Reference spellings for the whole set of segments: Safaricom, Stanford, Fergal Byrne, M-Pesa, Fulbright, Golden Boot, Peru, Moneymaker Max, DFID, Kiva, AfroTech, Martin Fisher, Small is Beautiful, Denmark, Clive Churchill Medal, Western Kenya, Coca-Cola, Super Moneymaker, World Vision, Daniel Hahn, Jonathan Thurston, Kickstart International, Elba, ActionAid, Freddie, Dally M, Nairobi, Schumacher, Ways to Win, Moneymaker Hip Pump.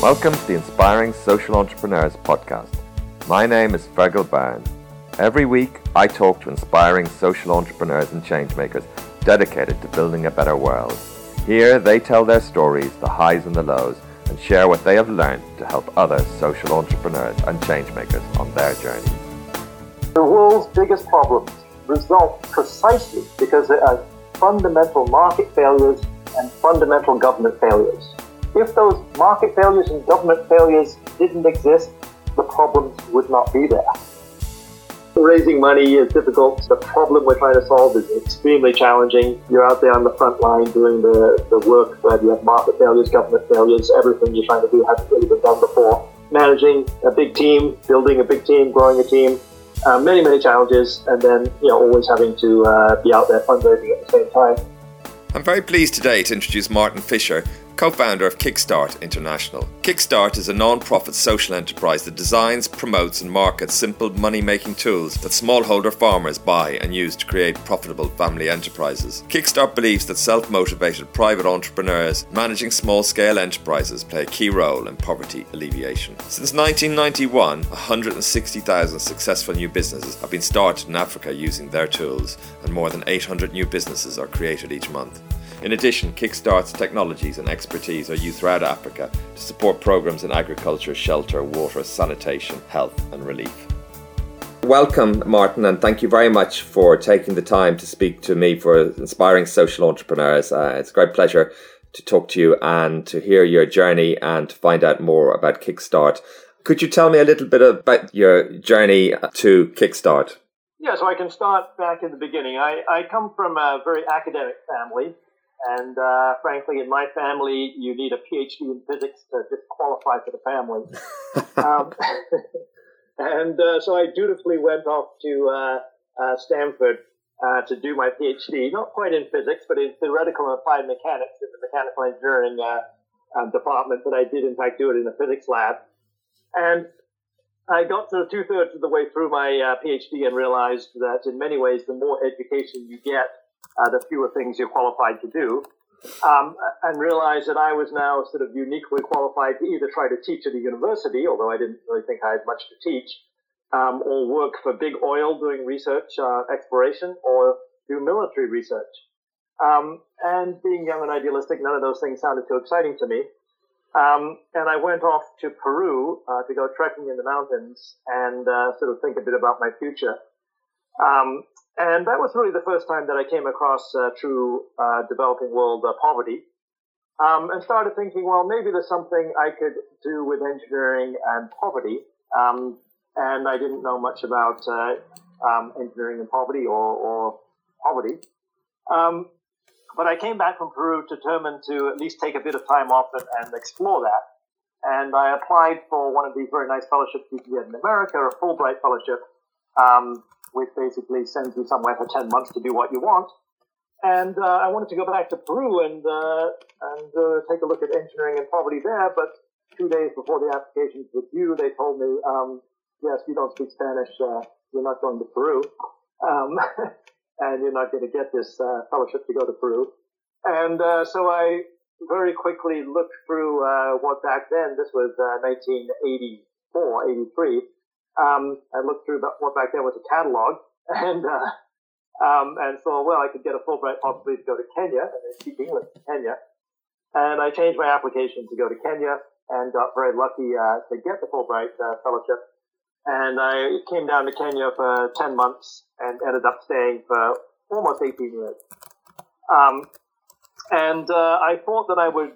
Welcome to the Inspiring Social Entrepreneurs podcast. My name is Fergal Byrne. Every week, I talk to inspiring social entrepreneurs and changemakers dedicated to building a better world. Here, they tell their stories, the highs and the lows, and share what they have learned to help other social entrepreneurs and changemakers on their journey. The world's biggest problems result precisely because there are fundamental market failures and fundamental government failures. If those market failures and government failures didn't exist, the problems would not be there. Raising money is difficult. The problem we're trying to solve is extremely challenging. You're out there on the front line doing the work where you have market failures, government failures, everything you're trying to do hasn't really been done before. Managing a big team, building a big team, growing a team, many, many challenges, and then always having to be out there fundraising at the same time. I'm very pleased today to introduce Martin Fisher, co-founder of Kickstart International. Kickstart is a non-profit social enterprise that designs, promotes and markets simple money-making tools that smallholder farmers buy and use to create profitable family enterprises. Kickstart believes that self-motivated private entrepreneurs managing small-scale enterprises play a key role in poverty alleviation. Since 1991, 160,000 successful new businesses have been started in Africa using their tools, and more than 800 new businesses are created each month. In addition, Kickstart's technologies and expertise are used throughout Africa to support programs in agriculture, shelter, water, sanitation, health and relief. Welcome, Martin, and thank you very much for taking the time to speak to me for Inspiring Social Entrepreneurs. It's a great pleasure to talk to you and to hear your journey and to find out more about Kickstart. Could you tell me a little bit about your journey to Kickstart? Yeah, so I can start back at the beginning. I come from a very academic family. And frankly, in my family, you need a PhD in physics to just qualify for the family. So I dutifully went off to Stanford to do my PhD, not quite in physics, but in theoretical and applied mechanics in the mechanical engineering department. But I did, in fact, do it in the physics lab. And I got to 2/3 of the way through my PhD and realized that in many ways, the more education you get, the fewer things you're qualified to do, and realized that I was now sort of uniquely qualified to either try to teach at a university, although I didn't really think I had much to teach, or work for big oil doing research, exploration, or do military research. And being young and idealistic, none of those things sounded too exciting to me. And I went off to Peru to go trekking in the mountains and sort of think a bit about my future. And that was really the first time that I came across true developing world poverty, and started thinking, well, maybe there's something I could do with engineering and poverty. And I didn't know much about engineering and poverty or poverty. But I came back from Peru determined to at least take a bit of time off and explore that. And I applied for one of these very nice fellowships you can get in America, a Fulbright fellowship, which basically sends you somewhere for 10 months to do what you want. And I wanted to go back to Peru and take a look at engineering and poverty there, but 2 days before the applications were due, they told me, yes, you don't speak Spanish, you're not going to Peru, and you're not going to get this fellowship to go to Peru. And so I very quickly looked through what back then, this was 1984, 83, I looked through what back then was a catalog and saw, well, I could get a Fulbright possibly to go to Kenya, and they speak English in Kenya. And I changed my application to go to Kenya and got very lucky to get the Fulbright fellowship. And I came down to Kenya for 10 months and ended up staying for almost 18 years. I thought that I would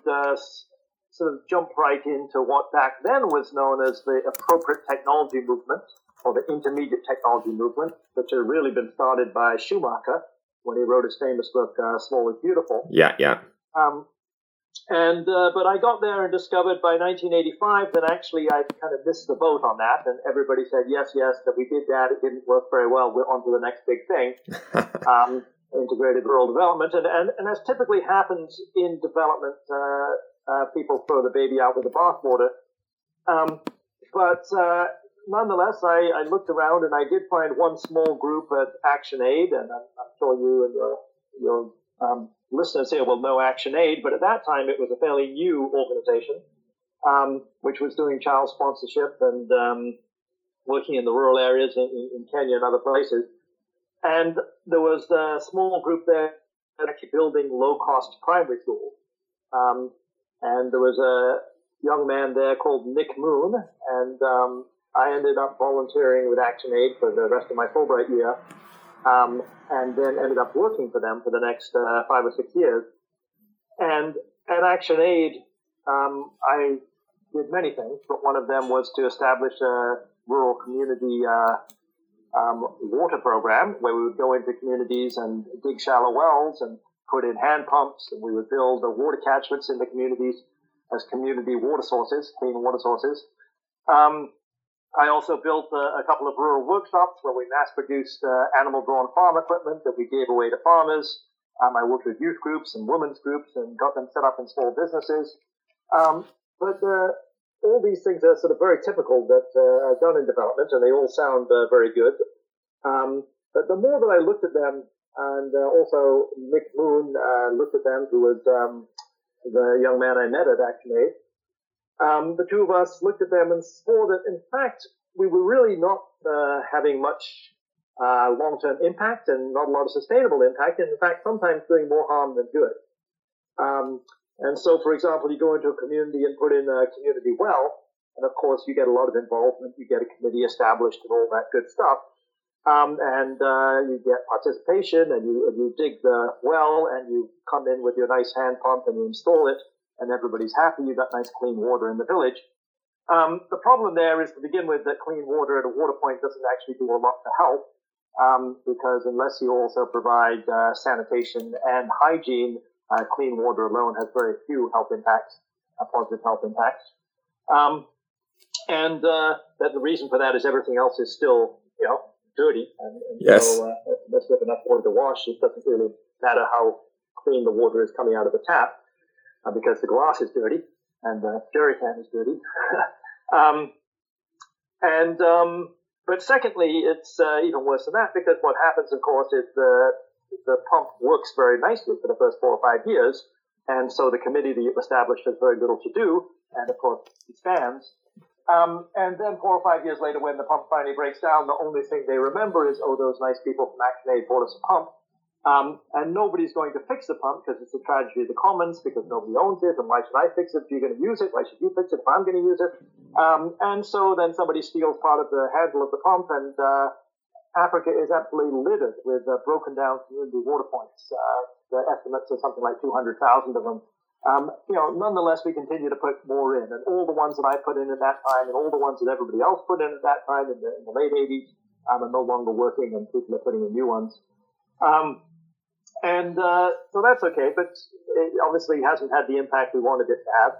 sort of jump right into what back then was known as the appropriate technology movement, or the intermediate technology movement, which had really been started by Schumacher when he wrote his famous book, Small is Beautiful. Yeah, yeah. But I got there and discovered by 1985 that actually I kind of missed the boat on that, and everybody said, yes, that we did that, it didn't work very well, we're on to the next big thing. Integrated rural development, and as typically happens in development, people throw the baby out with the bathwater. Nonetheless, I looked around and I did find one small group at ActionAid, and I'm sure you and your listeners here will know ActionAid, but at that time it was a fairly new organization. which was doing child sponsorship and working in the rural areas in Kenya and other places. And there was a small group there actually building low-cost primary schools. And there was a young man there called Nick Moon, and I ended up volunteering with ActionAid for the rest of my Fulbright year, and then ended up working for them for the next 5 or 6 years. And at ActionAid, I did many things, but one of them was to establish a rural community water program where we would go into communities and dig shallow wells and put in hand pumps, and we would build the water catchments in the communities as community water sources, clean water sources. I also built a couple of rural workshops where we mass-produced animal-drawn farm equipment that we gave away to farmers. I worked with youth groups and women's groups and got them set up in small businesses. But all these things are sort of very typical that are done in development, and they all sound very good. But the more that I looked at them, and also Nick Moon looked at them, who was the young man I met at ActionAid. The two of us looked at them and saw that, in fact, we were really not having much long-term impact and not a lot of sustainable impact, and in fact, sometimes doing more harm than good. And so, for example, you go into a community and put in a community well, and of course, you get a lot of involvement, you get a committee established and all that good stuff. And you get participation, and you dig the well, and you come in with your nice hand pump, and you install it, and everybody's happy. You got nice clean water in the village. The problem there is, to begin with, that clean water at a water point doesn't actually do a lot to help, because unless you also provide sanitation and hygiene, clean water alone has very few health impacts, positive health impacts. And that the reason for that is everything else is still, dirty, and yes. So unless you have enough water to wash, it doesn't really matter how clean the water is coming out of the tap, because the glass is dirty and the jerry can is dirty. But secondly, it's even worse than that, because what happens, of course, is the pump works very nicely for the first 4 or 5 years, and so the committee that you've established has very little to do, and of course it stands. And then 4 or 5 years later, when the pump finally breaks down, the only thing they remember is, oh, those nice people from ActionAid bought us a pump. And nobody's going to fix the pump, because it's a tragedy of the commons, because nobody owns it, and why should I fix it if you're going to use it? Why should you fix it if I'm going to use it? And so then somebody steals part of the handle of the pump, and Africa is absolutely littered with broken down community water points. The estimates are something like 200,000 of them. Nonetheless, we continue to put more in, and all the ones that I put in at that time, and all the ones that everybody else put in at that time in the late 80s, are no longer working, and people are putting in new ones. So that's okay, but it obviously hasn't had the impact we wanted it to have.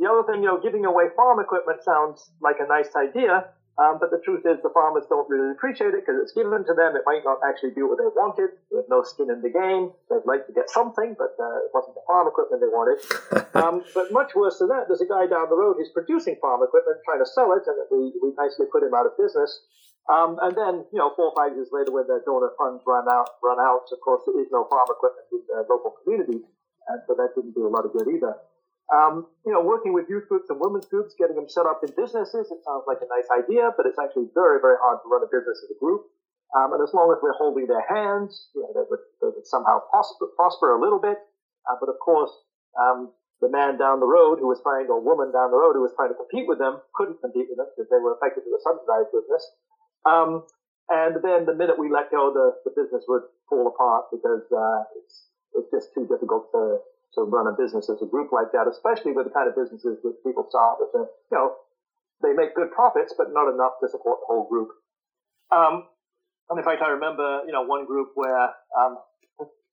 The other thing, giving away farm equipment sounds like a nice idea, but the truth is the farmers don't really appreciate it, because it's given to them. It might not actually do what they wanted. They have no skin in the game. They'd like to get something, but it wasn't the farm equipment they wanted. But much worse than that, there's a guy down the road who's producing farm equipment, trying to sell it, and we nicely put him out of business. And then, 4 or 5 years later, when their donor funds run out, of course, there is no farm equipment in the local community, and so that didn't do a lot of good either. Working with youth groups and women's groups, getting them set up in businesses, it sounds like a nice idea, but it's actually very, very hard to run a business as a group. And as long as we're holding their hands, they would somehow prosper a little bit. But of course, the man down the road who was trying, or woman down the road who was trying to compete with them, couldn't compete with them because they were effectively a subsidized business. And then the minute we let go, the business would fall apart because it's just too difficult to run a business as a group like that, especially with the kind of businesses that people start with, they make good profits, but not enough to support the whole group. And in fact, I remember, one group where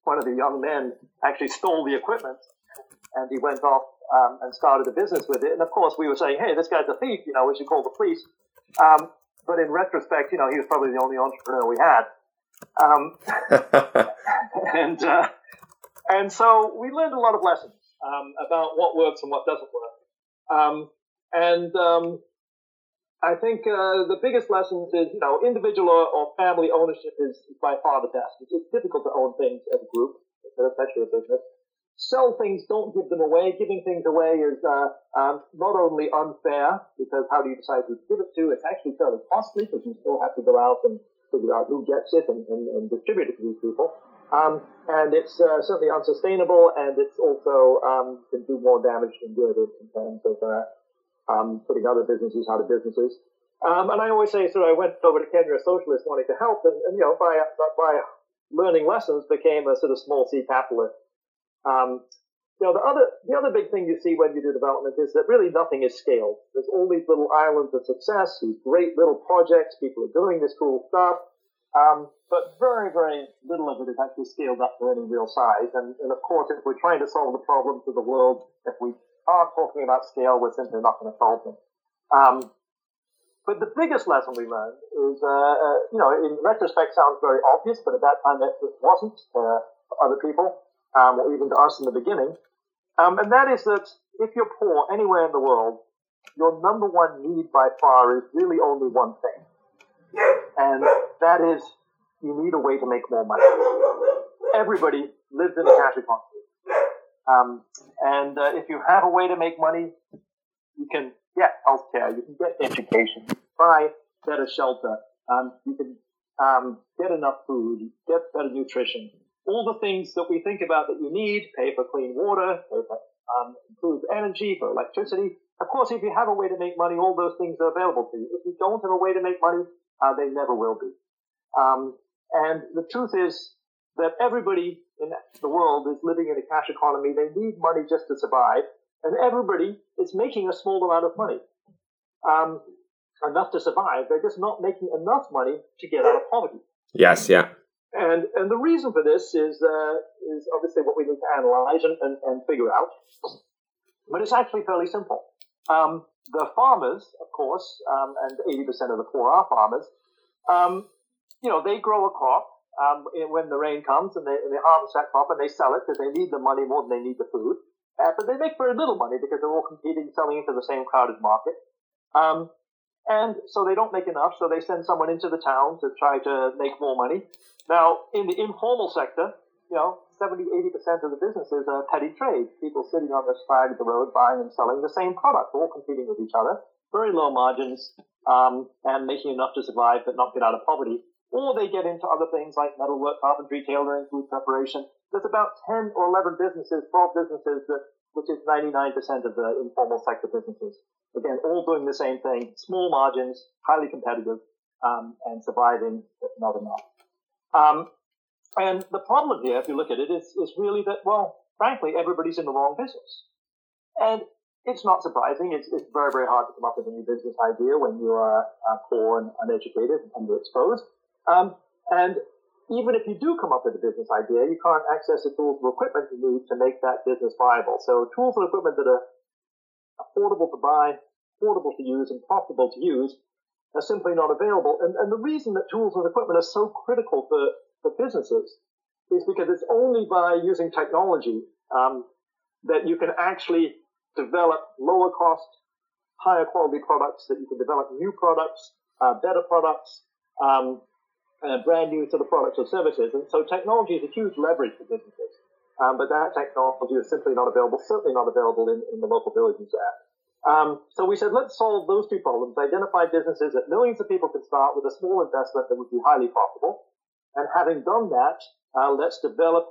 one of the young men actually stole the equipment, and he went off and started a business with it. And of course, we were saying, hey, this guy's a thief, we should call the police. But in retrospect, he was probably the only entrepreneur we had. And so we learned a lot of lessons about what works and what doesn't work. I think the biggest lesson is, individual or family ownership is by far the best. It's difficult to own things as a group, especially a business. sell things, don't give them away. Giving things away is not only unfair, because how do you decide who to give it to? It's actually fairly costly, because you still have to go out and figure out who gets it and distribute it to these people. And it's certainly unsustainable, and it's also can do more damage than good in terms of putting other businesses out of businesses. And I always say, I went over to Kenya, a socialist, wanting to help, and by learning lessons, became a sort of small C capitalist. The other big thing you see when you do development is that really nothing is scaled. There's all these little islands of success, these great little projects, people are doing this cool stuff, but very, very little of it is actually scaled up to any real size. And of course, if we're trying to solve the problems of the world, if we aren't talking about scale, we're simply not going to solve them. But the biggest lesson we learned is, in retrospect, sounds very obvious, but at that time it wasn't for other people. Or even to us in the beginning, and that is that if you're poor anywhere in the world, your number one need by far is really only one thing, and that is you need a way to make more money. Everybody lives in a cash economy, and if you have a way to make money, you can get healthcare, you can get education, you can buy better shelter, you can get enough food, you can get better nutrition. All the things that we think about that you need, pay for clean water, pay for improved energy, for electricity. Of course, if you have a way to make money, all those things are available to you. If you don't have a way to make money, they never will be. And the truth is that everybody in the world is living in a cash economy. They need money just to survive. And everybody is making a small amount of money, enough to survive. They're just not making enough money to get out of poverty. Yes, yeah. And the reason for this is obviously what we need to analyze and figure out. But it's actually fairly simple. The farmers, of course, and 80% of the poor are farmers, they grow a crop when the rain comes, and they harvest that crop, and they sell it because they need the money more than they need the food. But they make very little money because they're all competing, selling into the same crowded market. And so they don't make enough, so they send someone into the town to try to make more money. Now, in the informal sector, 70, 80% of the businesses are petty trade. People sitting on the side of the road buying and selling the same product, all competing with each other, very low margins, and making enough to survive but not get out of poverty. Or they get into other things like metalwork, carpentry, tailoring, food preparation. There's about 10 or 11 businesses, 12 businesses, which is 99% of the informal sector businesses. Again, all doing the same thing, small margins, highly competitive, and surviving, but not enough. And the problem here, if you look at it, is really that, frankly, everybody's in the wrong business. And it's not surprising. It's very, very hard to come up with a new business idea when you are poor and uneducated and underexposed. And even if you do come up with a business idea, you can't access the tools or equipment you need to make that business viable. So tools and equipment that are affordable to buy, affordable to use, and profitable to use are simply not available. And the reason that tools and equipment are so critical for businesses is because it's only by using technology that you can actually develop lower cost, higher quality products, that you can develop new products, better products, brand new to the products or services. And so technology is a huge leverage for businesses. But that technology is simply not available, certainly not available in the local villages there. So we said, let's solve those two problems, identify businesses that millions of people can start with a small investment that would be highly profitable. And having done that, let's develop,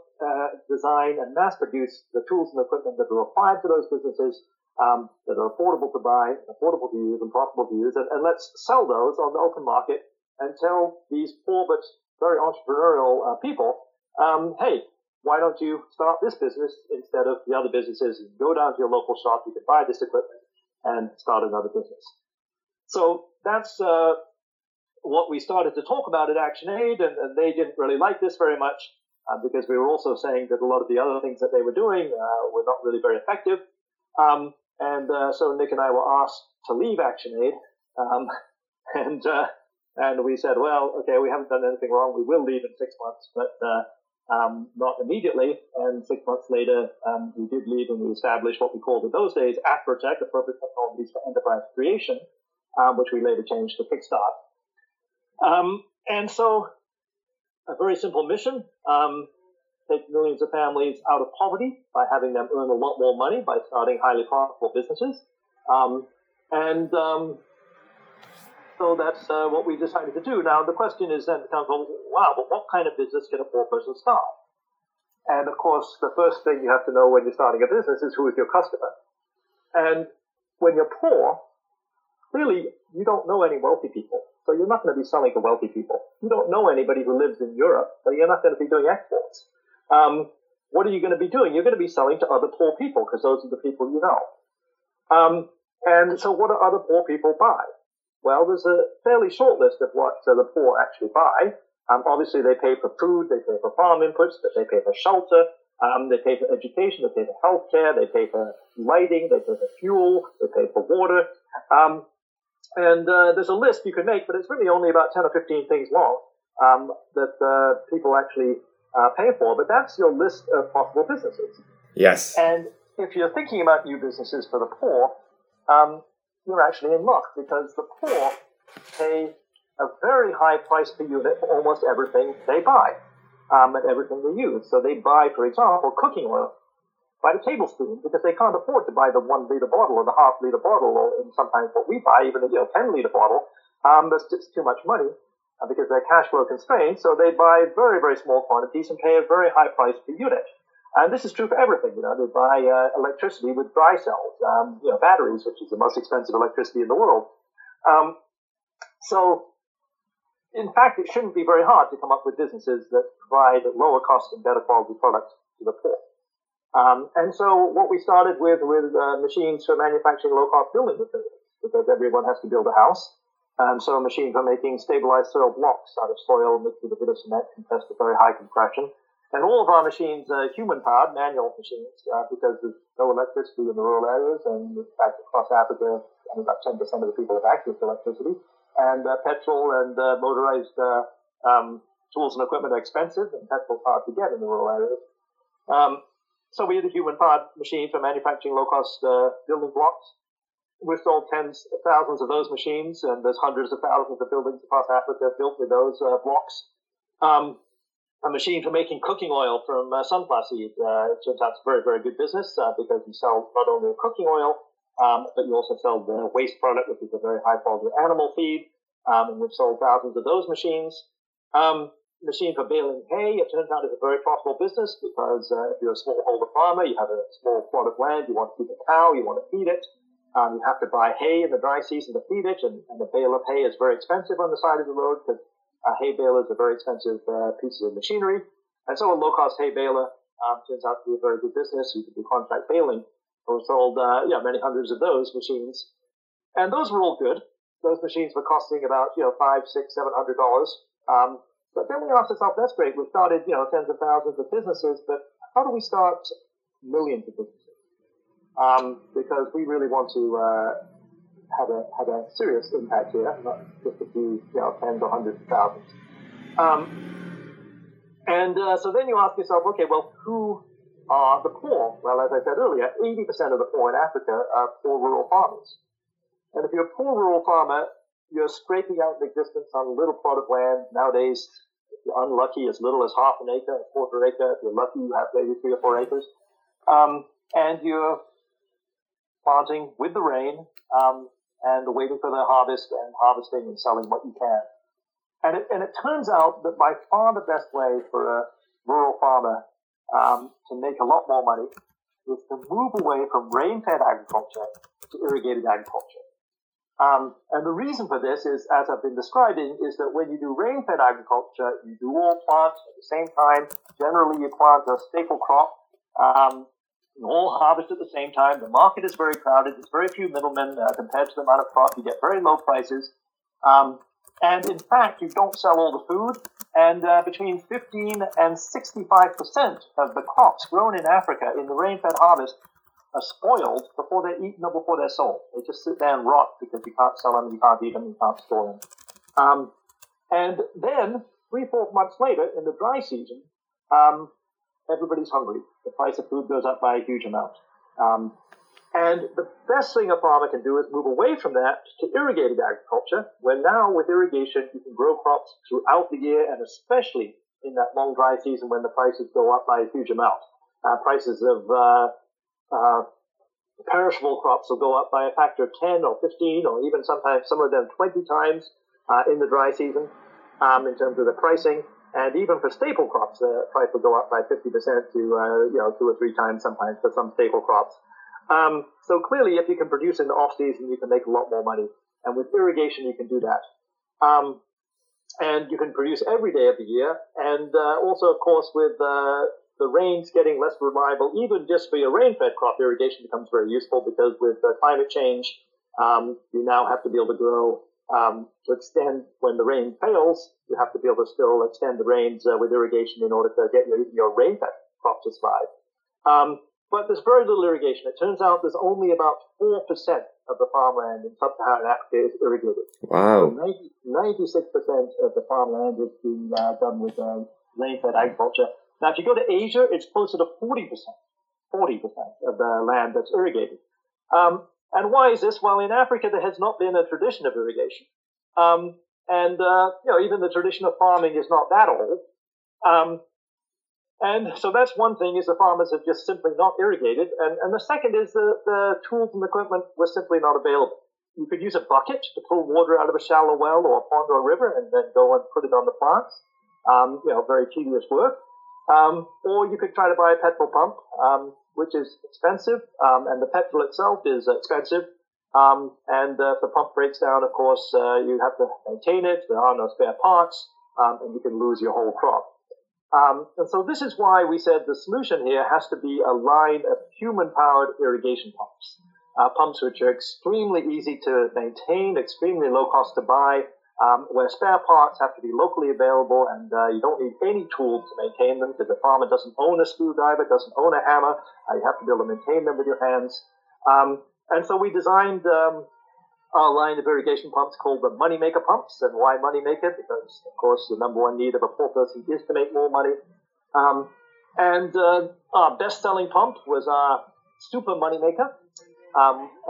design, and mass produce the tools and equipment that are required for those businesses, that are affordable to buy, affordable to use, and profitable to use. And let's sell those on the open market and tell these poor but very entrepreneurial people, hey, why don't you start this business instead of the other businesses? You go down to your local shop, you can buy this equipment, and start another business. So that's what we started to talk about at ActionAid, and they didn't really like this very much because we were also saying that a lot of the other things that they were doing were not really very effective. So Nick and I were asked to leave ActionAid, and we said, okay, we haven't done anything wrong. We will leave in 6 months, but not immediately, and 6 months later, we did leave and we established what we called in those days AfroTech, Appropriate Technologies for Enterprise Creation, which we later changed to Kickstart. And so, a very simple mission, take millions of families out of poverty by having them earn a lot more money by starting highly profitable businesses. So that's what we decided to do. Now, the question is then becomes, well, wow, but what kind of business can a poor person start? And, of course, the first thing you have to know when you're starting a business is who is your customer. And when you're poor, really, you don't know any wealthy people. So you're not going to be selling to wealthy people. You don't know anybody who lives in Europe, so you're not going to be doing exports. What are you going to be doing? You're going to be selling to other poor people because those are the people you know. And so what do other poor people buy? Well, there's a fairly short list of what the poor actually buy. Obviously, they pay for food, they pay for farm inputs, they pay for shelter, they pay for education, they pay for healthcare, they pay for lighting, they pay for fuel, they pay for water. There's a list you can make, but it's really only about 10 or 15 things long that people actually pay for. But that's your list of possible businesses. Yes. And if you're thinking about new businesses for the poor, you're actually in luck because the poor pay a very high price per unit for almost everything they buy and everything they use. So they buy, for example, cooking oil by the tablespoon because they can't afford to buy the 1 liter bottle or the half liter bottle or sometimes what we buy, even a 10-liter bottle. That's just too much money because they're cash flow constrained. So they buy very, very small quantities and pay a very high price per unit. And this is true for everything, you know. They buy electricity with dry cells, batteries, which is the most expensive electricity in the world. So, in fact, it shouldn't be very hard to come up with businesses that provide lower cost and better quality products to the poor. And so what we started with machines for manufacturing low-cost building materials, because everyone has to build a house. And so machines for making stabilized soil blocks out of soil mixed with a bit of cement compressed to very high compression. And all of our machines are human-powered, manual machines, because there's no electricity in the rural areas. And in fact, across Africa, about 10% of the people have access to electricity. And petrol and motorized tools and equipment are expensive, and petrol's hard to get in the rural areas. So we had a human-powered machine for manufacturing low-cost building blocks. We've sold tens of thousands of those machines, and there's hundreds of thousands of buildings across Africa built with those blocks. A machine for making cooking oil from sunflower seeds. It turns out it's a very, very good business because you sell not only cooking oil, but you also sell the waste product, which is a very high quality animal feed. And we've sold thousands of those machines. Machine for baling hay. It turns out it's a very profitable business because if you're a smallholder farmer, you have a small plot of land, you want to keep a cow, you want to feed it. You have to buy hay in the dry season to feed it, and a bale of hay is very expensive on the side of the road because hay baler is a very expensive piece of machinery. And so a low-cost hay baler turns out to be a very good business. You can do contract baling. We sold many hundreds of those machines. And those were all good. Those machines were costing about, $500, $600, $700. But then we asked ourselves, that's great. We've started, tens of thousands of businesses, but how do we start millions of businesses? Because we really want to had a serious impact here, not just a few, tens or hundreds of thousands. So then you ask yourself, okay, well, who are the poor? Well, as I said earlier, 80% of the poor in Africa are poor rural farmers. And if you're a poor rural farmer, you're scraping out an existence on a little plot of land. Nowadays, if you're unlucky, as little as half an acre, a quarter acre. If you're lucky, you have maybe 3 or 4 acres. And you're planting with the rain, and waiting for the harvest and harvesting and selling what you can. And it turns out that by far the best way for a rural farmer to make a lot more money is to move away from rain-fed agriculture to irrigated agriculture. And the reason for this is, as I've been describing, is that when you do rain-fed agriculture, you do all plants at the same time. Generally, you plant a staple crop. All harvest at the same time. The market is very crowded. There's very few middlemen compared to the amount of crop. You get very low prices. And in fact, you don't sell all the food. And between 15 and 65% of the crops grown in Africa in the rain-fed harvest are spoiled before they're eaten or before they're sold. They just sit there and rot because you can't sell them, you can't eat them, you can't store them. And then, 3-4 months later, in the dry season, everybody's hungry. The price of food goes up by a huge amount. And the best thing a farmer can do is move away from that to irrigated agriculture, where now with irrigation, you can grow crops throughout the year and especially in that long dry season when the prices go up by a huge amount. Prices of perishable crops will go up by a factor of 10 or 15 or even sometimes some of them 20 times in the dry season in terms of the pricing. And even for staple crops, the price will go up by 50% to, two or three times sometimes for some staple crops. So clearly, if you can produce in the off-season, you can make a lot more money. And with irrigation, you can do that. And you can produce every day of the year. And also, of course, with the rains getting less reliable, even just for your rain-fed crop, irrigation becomes very useful because with climate change, you now have to be able to grow to extend when the rain fails. You have to be able to still extend the rains with irrigation in order to get your rain-fed crop to survive. But there's very little irrigation. It turns out there's only about 4% of the farmland in sub-Saharan Africa is irrigated. Wow. So 96% of the farmland is being done with rain-fed agriculture. Now, if you go to Asia, it's closer to 40% of the land that's irrigated. And why is this? Well, in Africa, there has not been a tradition of irrigation. Even the tradition of farming is not that old. And so that's one thing, is the farmers have just simply not irrigated. And the second is the tools and equipment were simply not available. You could use a bucket to pull water out of a shallow well or a pond or a river and then go and put it on the plants. Very tedious work. Or you could try to buy a petrol pump, which is expensive, and the petrol itself is expensive. If the pump breaks down, of course, you have to maintain it. There are no spare parts, and you can lose your whole crop. And so this is why we said the solution here has to be a line of human-powered irrigation pumps, pumps which are extremely easy to maintain, extremely low cost to buy, where spare parts have to be locally available, and you don't need any tool to maintain them because the farmer doesn't own a screwdriver, doesn't own a hammer. You have to be able to maintain them with your hands. And so we designed our line of irrigation pumps called the Moneymaker pumps. And why Moneymaker? Because, of course, the number one need of a poor person is to make more money. Our best-selling pump was our Super Moneymaker,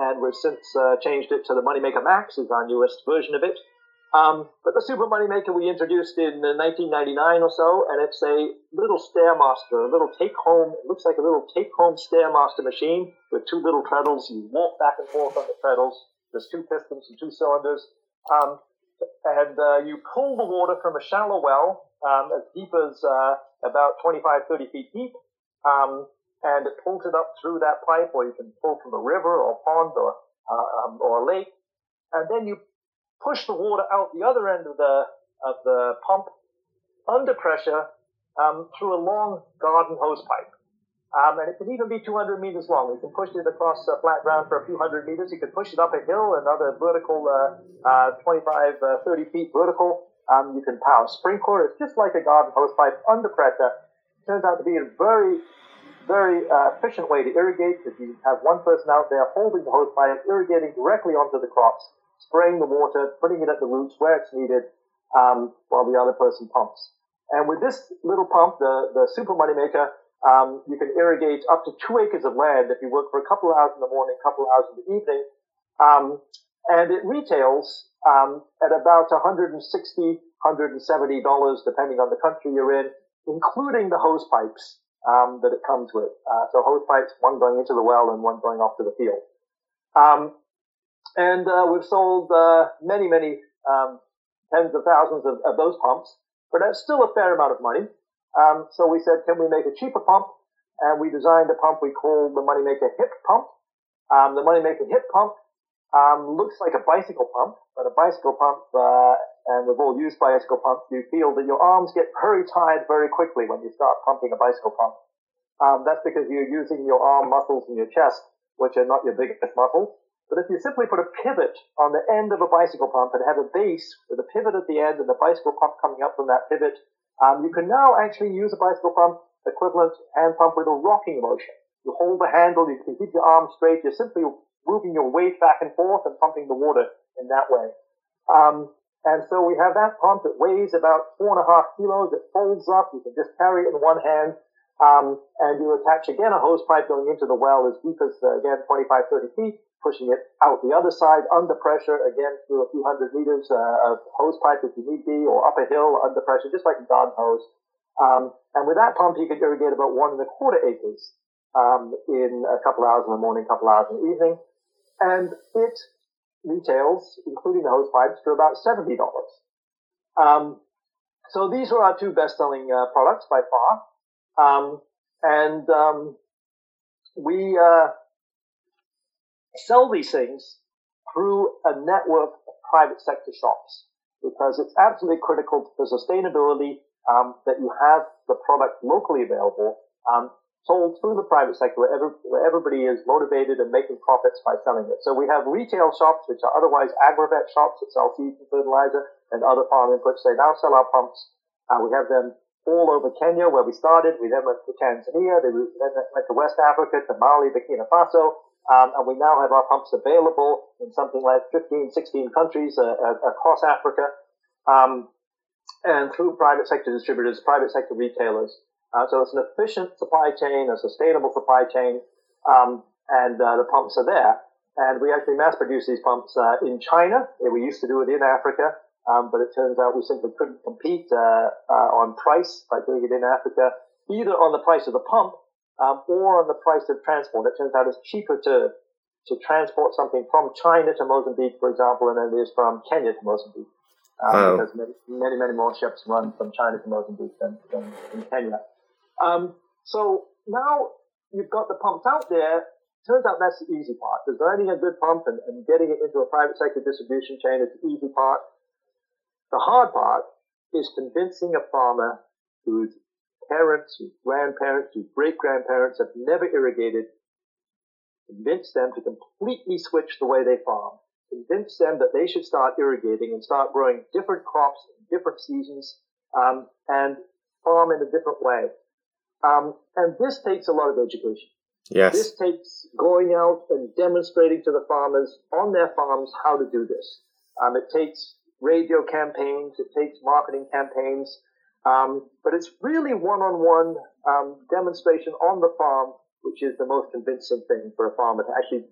and we've since changed it to the Moneymaker Max, is our newest version of it. But the Super Moneymaker we introduced in 1999 or so, and it's a little Stairmaster, a little take-home, it looks like a little take-home Stairmaster machine with two little treadles. You walk back and forth on the treadles. There's two pistons and two cylinders. You pull the water from a shallow well as deep as about 25, 30 feet deep, and it pulls it up through that pipe, or you can pull from a river or a pond or a lake, and then you push the water out the other end of the pump under pressure through a long garden hose pipe. And it can even be 200 meters long. You can push it across flat ground for a few hundred meters. You can push it up a hill, another vertical, 25, 30 feet vertical. You can power a sprinkler. It's just like a garden hose pipe under pressure. It turns out to be a very, very efficient way to irrigate. If you have one person out there holding the hose pipe, irrigating directly onto the crops, spraying the water, putting it at the roots where it's needed, while the other person pumps. And with this little pump, the Super Moneymaker, you can irrigate up to 2 acres of land if you work for a couple of hours in the morning, a couple of hours in the evening. And it retails at about $160, $170, depending on the country you're in, including the hose pipes that it comes with. So hose pipes, one going into the well and one going off to the field. We've sold many, many tens of thousands of those pumps, but that's still a fair amount of money. So we said, can we make a cheaper pump? And we designed a pump we called the Moneymaker Hip Pump. The Moneymaker Hip Pump looks like a bicycle pump, but a bicycle pump, and we've all used bicycle pumps, you feel that your arms get very tired very quickly when you start pumping a bicycle pump. That's because you're using your arm muscles and your chest, which are not your biggest muscles. But if you simply put a pivot on the end of a bicycle pump and have a base with a pivot at the end and the bicycle pump coming up from that pivot, you can now actually use a bicycle pump equivalent hand pump with a rocking motion. You hold the handle, you can keep your arm straight, you're simply moving your weight back and forth and pumping the water in that way. And so we have that pump. It weighs about 4.5 kilos. It folds up. You can just carry it in one hand. And you attach, again, a hose pipe going into the well as deep as, 25, 30 feet, pushing it out the other side under pressure, again, through a few hundred meters of hose pipe if you need be, or up a hill under pressure, just like a garden hose. And with that pump, you could irrigate about 1.25 acres in a couple hours in the morning, a couple hours in the evening. And it retails, including the hose pipes, for about $70. So these were our two best-selling products by far. We sell these things through a network of private sector shops because it's absolutely critical for sustainability that you have the product locally available, sold through the private sector where everybody is motivated and making profits by selling it. So we have retail shops, which are otherwise agrovet shops that sell seeds and fertilizer and other farm inputs. They now sell our pumps. We have them all over Kenya, where we started. We then went to Tanzania. They went to West Africa, to Mali, Burkina Faso. And we now have our pumps available in something like 15, 16 countries across Africa, and through private sector distributors, private sector retailers. So it's an efficient supply chain, a sustainable supply chain, and the pumps are there. And we actually mass produce these pumps in China. We used to do it in Africa, but it turns out we simply couldn't compete on price by doing it in Africa, either on the price of the pump or on the price of transport. It turns out it's cheaper to transport something from China to Mozambique, for example, than it is from Kenya to Mozambique, because many more ships run from China to Mozambique than in Kenya. So now you've got the pumps out there. Turns out that's the easy part. Designing a good pump and getting it into a private sector distribution chain is the easy part. The hard part is convincing a farmer whose parents, whose grandparents, whose great-grandparents have never irrigated, convince them to completely switch the way they farm, convince them that they should start irrigating and start growing different crops in different seasons and farm in a different way. And this takes a lot of education. Yes. This takes going out and demonstrating to the farmers on their farms how to do this. It takes radio campaigns, it takes marketing campaigns, but it's really one-on-one demonstration on the farm, which is the most convincing thing for a farmer to actually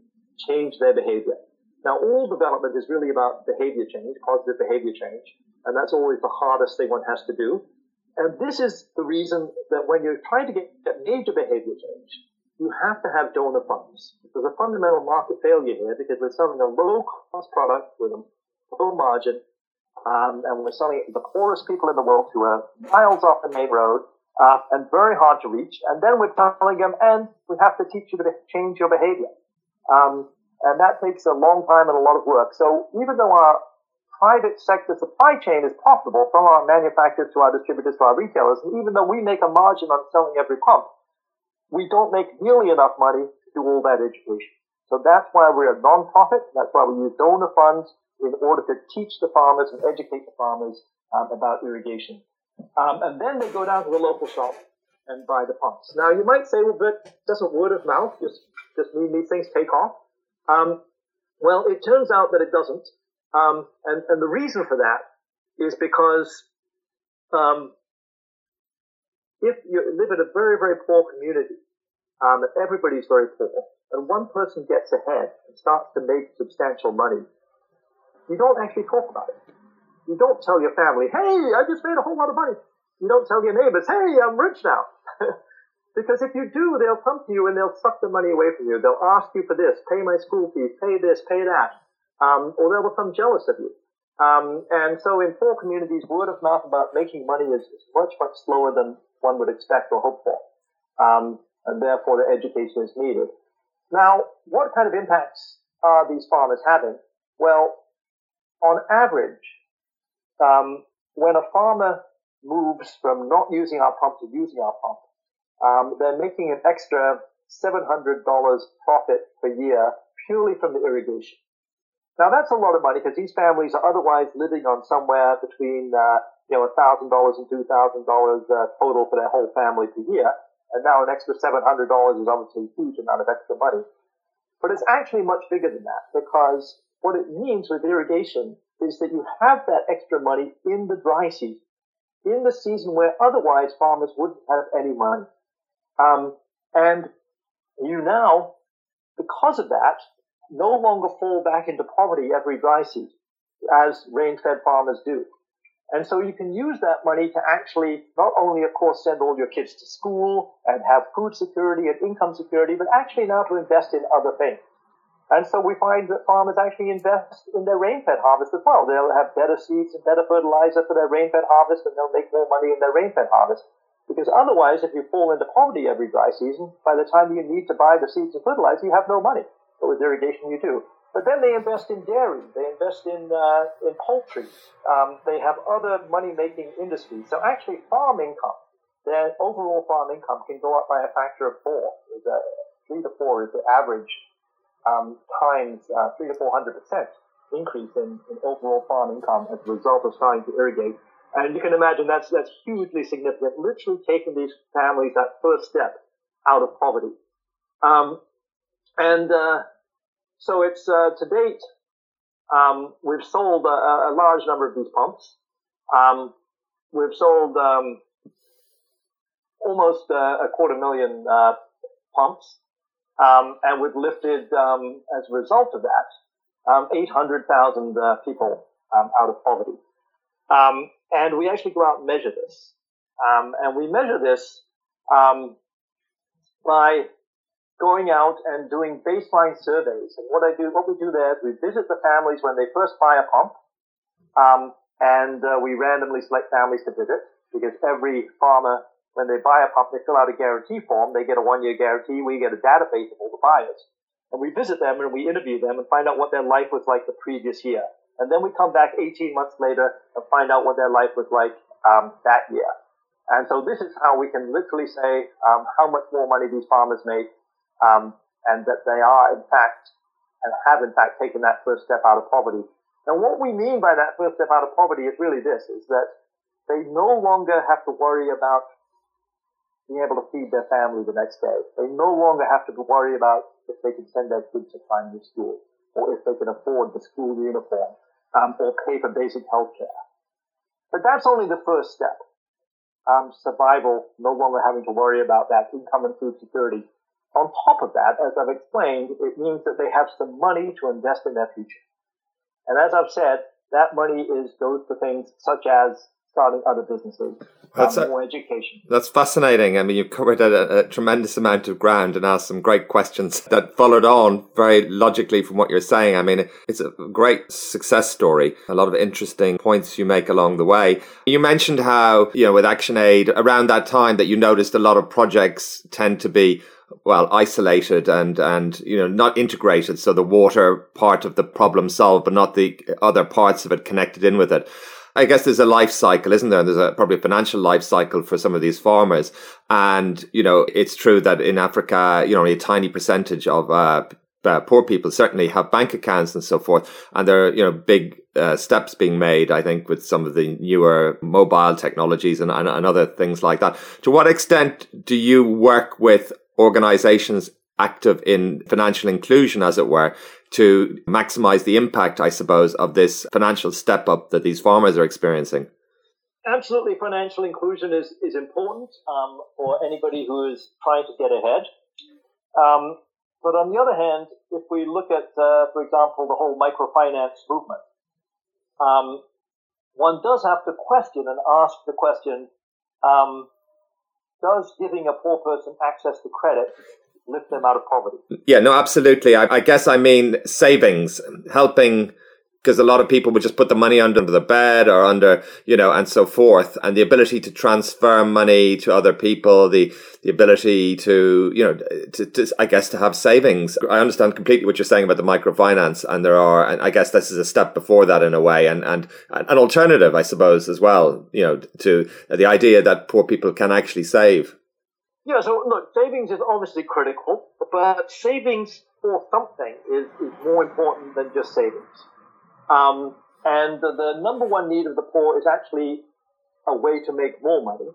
change their behavior. Now, all development is really about behavior change, positive behavior change, and that's always the hardest thing one has to do. And this is the reason that when you're trying to get major behavior change, you have to have donor funds. There's a fundamental market failure here because we're selling a low-cost product with a low margin, and we're selling it to the poorest people in the world who are miles off the main road and very hard to reach. And then we're telling them, and we have to teach you to change your behavior. And that takes a long time and a lot of work. So even though our private sector supply chain is profitable from our manufacturers to our distributors to our retailers, and even though we make a margin on selling every pump, we don't make nearly enough money to do all that education. So that's why we're a non-profit. That's why we use donor funds in order to teach the farmers and educate the farmers about irrigation. And then they go down to the local shop and buy the pumps. Now, you might say, well, but doesn't word of mouth just mean these things take off? Well, it turns out that it doesn't. And the reason for that is because if you live in a very, very poor community, and everybody's very poor, and one person gets ahead and starts to make substantial money, you don't actually talk about it. You don't tell your family, hey, I just made a whole lot of money. You don't tell your neighbors, hey, I'm rich now. Because if you do, they'll come to you and they'll suck the money away from you. They'll ask you for this, pay my school fees, pay this, pay that, or they'll become jealous of you. And so in poor communities, word of mouth about making money is much, much slower than one would expect or hope for. And therefore, the education is needed. Now, what kind of impacts are these farmers having? Well, on average, when a farmer moves from not using our pump to using our pump, they're making an extra $700 profit per year purely from the irrigation. Now, that's a lot of money because these families are otherwise living on somewhere between $1,000 and $2,000 total for their whole family per year. And now an extra $700 is obviously a huge amount of extra money. But it's actually much bigger than that because what it means with irrigation is that you have that extra money in the dry season, in the season where otherwise farmers wouldn't have any money. And you now, because of that, no longer fall back into poverty every dry season, as rain-fed farmers do. And so you can use that money to actually not only, of course, send all your kids to school and have food security and income security, but actually now to invest in other things. And so we find that farmers actually invest in their rain-fed harvest as well. They'll have better seeds and better fertilizer for their rain-fed harvest, and they'll make more money in their rain-fed harvest. Because otherwise, if you fall into poverty every dry season, by the time you need to buy the seeds and fertilizer, you have no money. But with irrigation, you do. But then they invest in dairy, they invest in poultry, they have other money-making industries. So actually farm income, their overall farm income can go up by a factor of 4. 3 to 4 is the average times 300 to 400% increase in overall farm income as a result of starting to irrigate. And you can imagine that's hugely significant, literally taking these families that first step out of poverty. So it's, to date, we've sold a large number of these pumps. We've sold, almost 250,000, pumps. And we've lifted, as a result of that, 800,000, people, out of poverty. And we actually go out and measure this. And we measure this, by going out and doing baseline surveys. And what we do there is we visit the families when they first buy a pump, and we randomly select families to visit, because every farmer, when they buy a pump, they fill out a guarantee form. They get a 1-year guarantee. We get a database of all the buyers. And we visit them and we interview them and find out what their life was like the previous year. And then we come back 18 months later and find out what their life was like that year. And so this is how we can literally say how much more money these farmers make, and that they are, in fact, and have, in fact, taken that first step out of poverty. Now, what we mean by that first step out of poverty is really this, is that they no longer have to worry about being able to feed their family the next day. They no longer have to worry about if they can send their kids to primary school, or if they can afford the school uniform, or pay for basic health care. But that's only the first step. Survival, no longer having to worry about that, income and food security. On top of that, as I've explained, it means that they have some money to invest in their future. And as I've said, that money goes to things such as starting other businesses, more education. That's fascinating. I mean, you've covered a tremendous amount of ground and asked some great questions that followed on very logically from what you're saying. I mean, it's a great success story. A lot of interesting points you make along the way. You mentioned how, with ActionAid, around that time that you noticed a lot of projects tend to be isolated and not integrated. So the water part of the problem solved, but not the other parts of it connected in with it. I guess there's a life cycle, isn't there? And there's probably a financial life cycle for some of these farmers. And, it's true that in Africa, only a tiny percentage of poor people certainly have bank accounts and so forth. And there are, big steps being made, I think, with some of the newer mobile technologies and other things like that. To what extent do you work with organizations active in financial inclusion, as it were, to maximize the impact, I suppose, of this financial step up that these farmers are experiencing? Absolutely. Financial inclusion is important for anybody who is trying to get ahead. But on the other hand, if we look at, for example, the whole microfinance movement, one does have to question and ask the question, does giving a poor person access to credit lift them out of poverty? Yeah, no, absolutely. I guess I mean savings, helping, because a lot of people would just put the money under the bed or under, and so forth. And the ability to transfer money to other people, the ability to, I guess, to have savings. I understand completely what you're saying about the microfinance. And I guess this is a step before that in a way, and an alternative, I suppose, as well, to the idea that poor people can actually save. Yeah, so look, savings is obviously critical, but savings for something is more important than just savings. And the number one need of the poor is actually a way to make more money,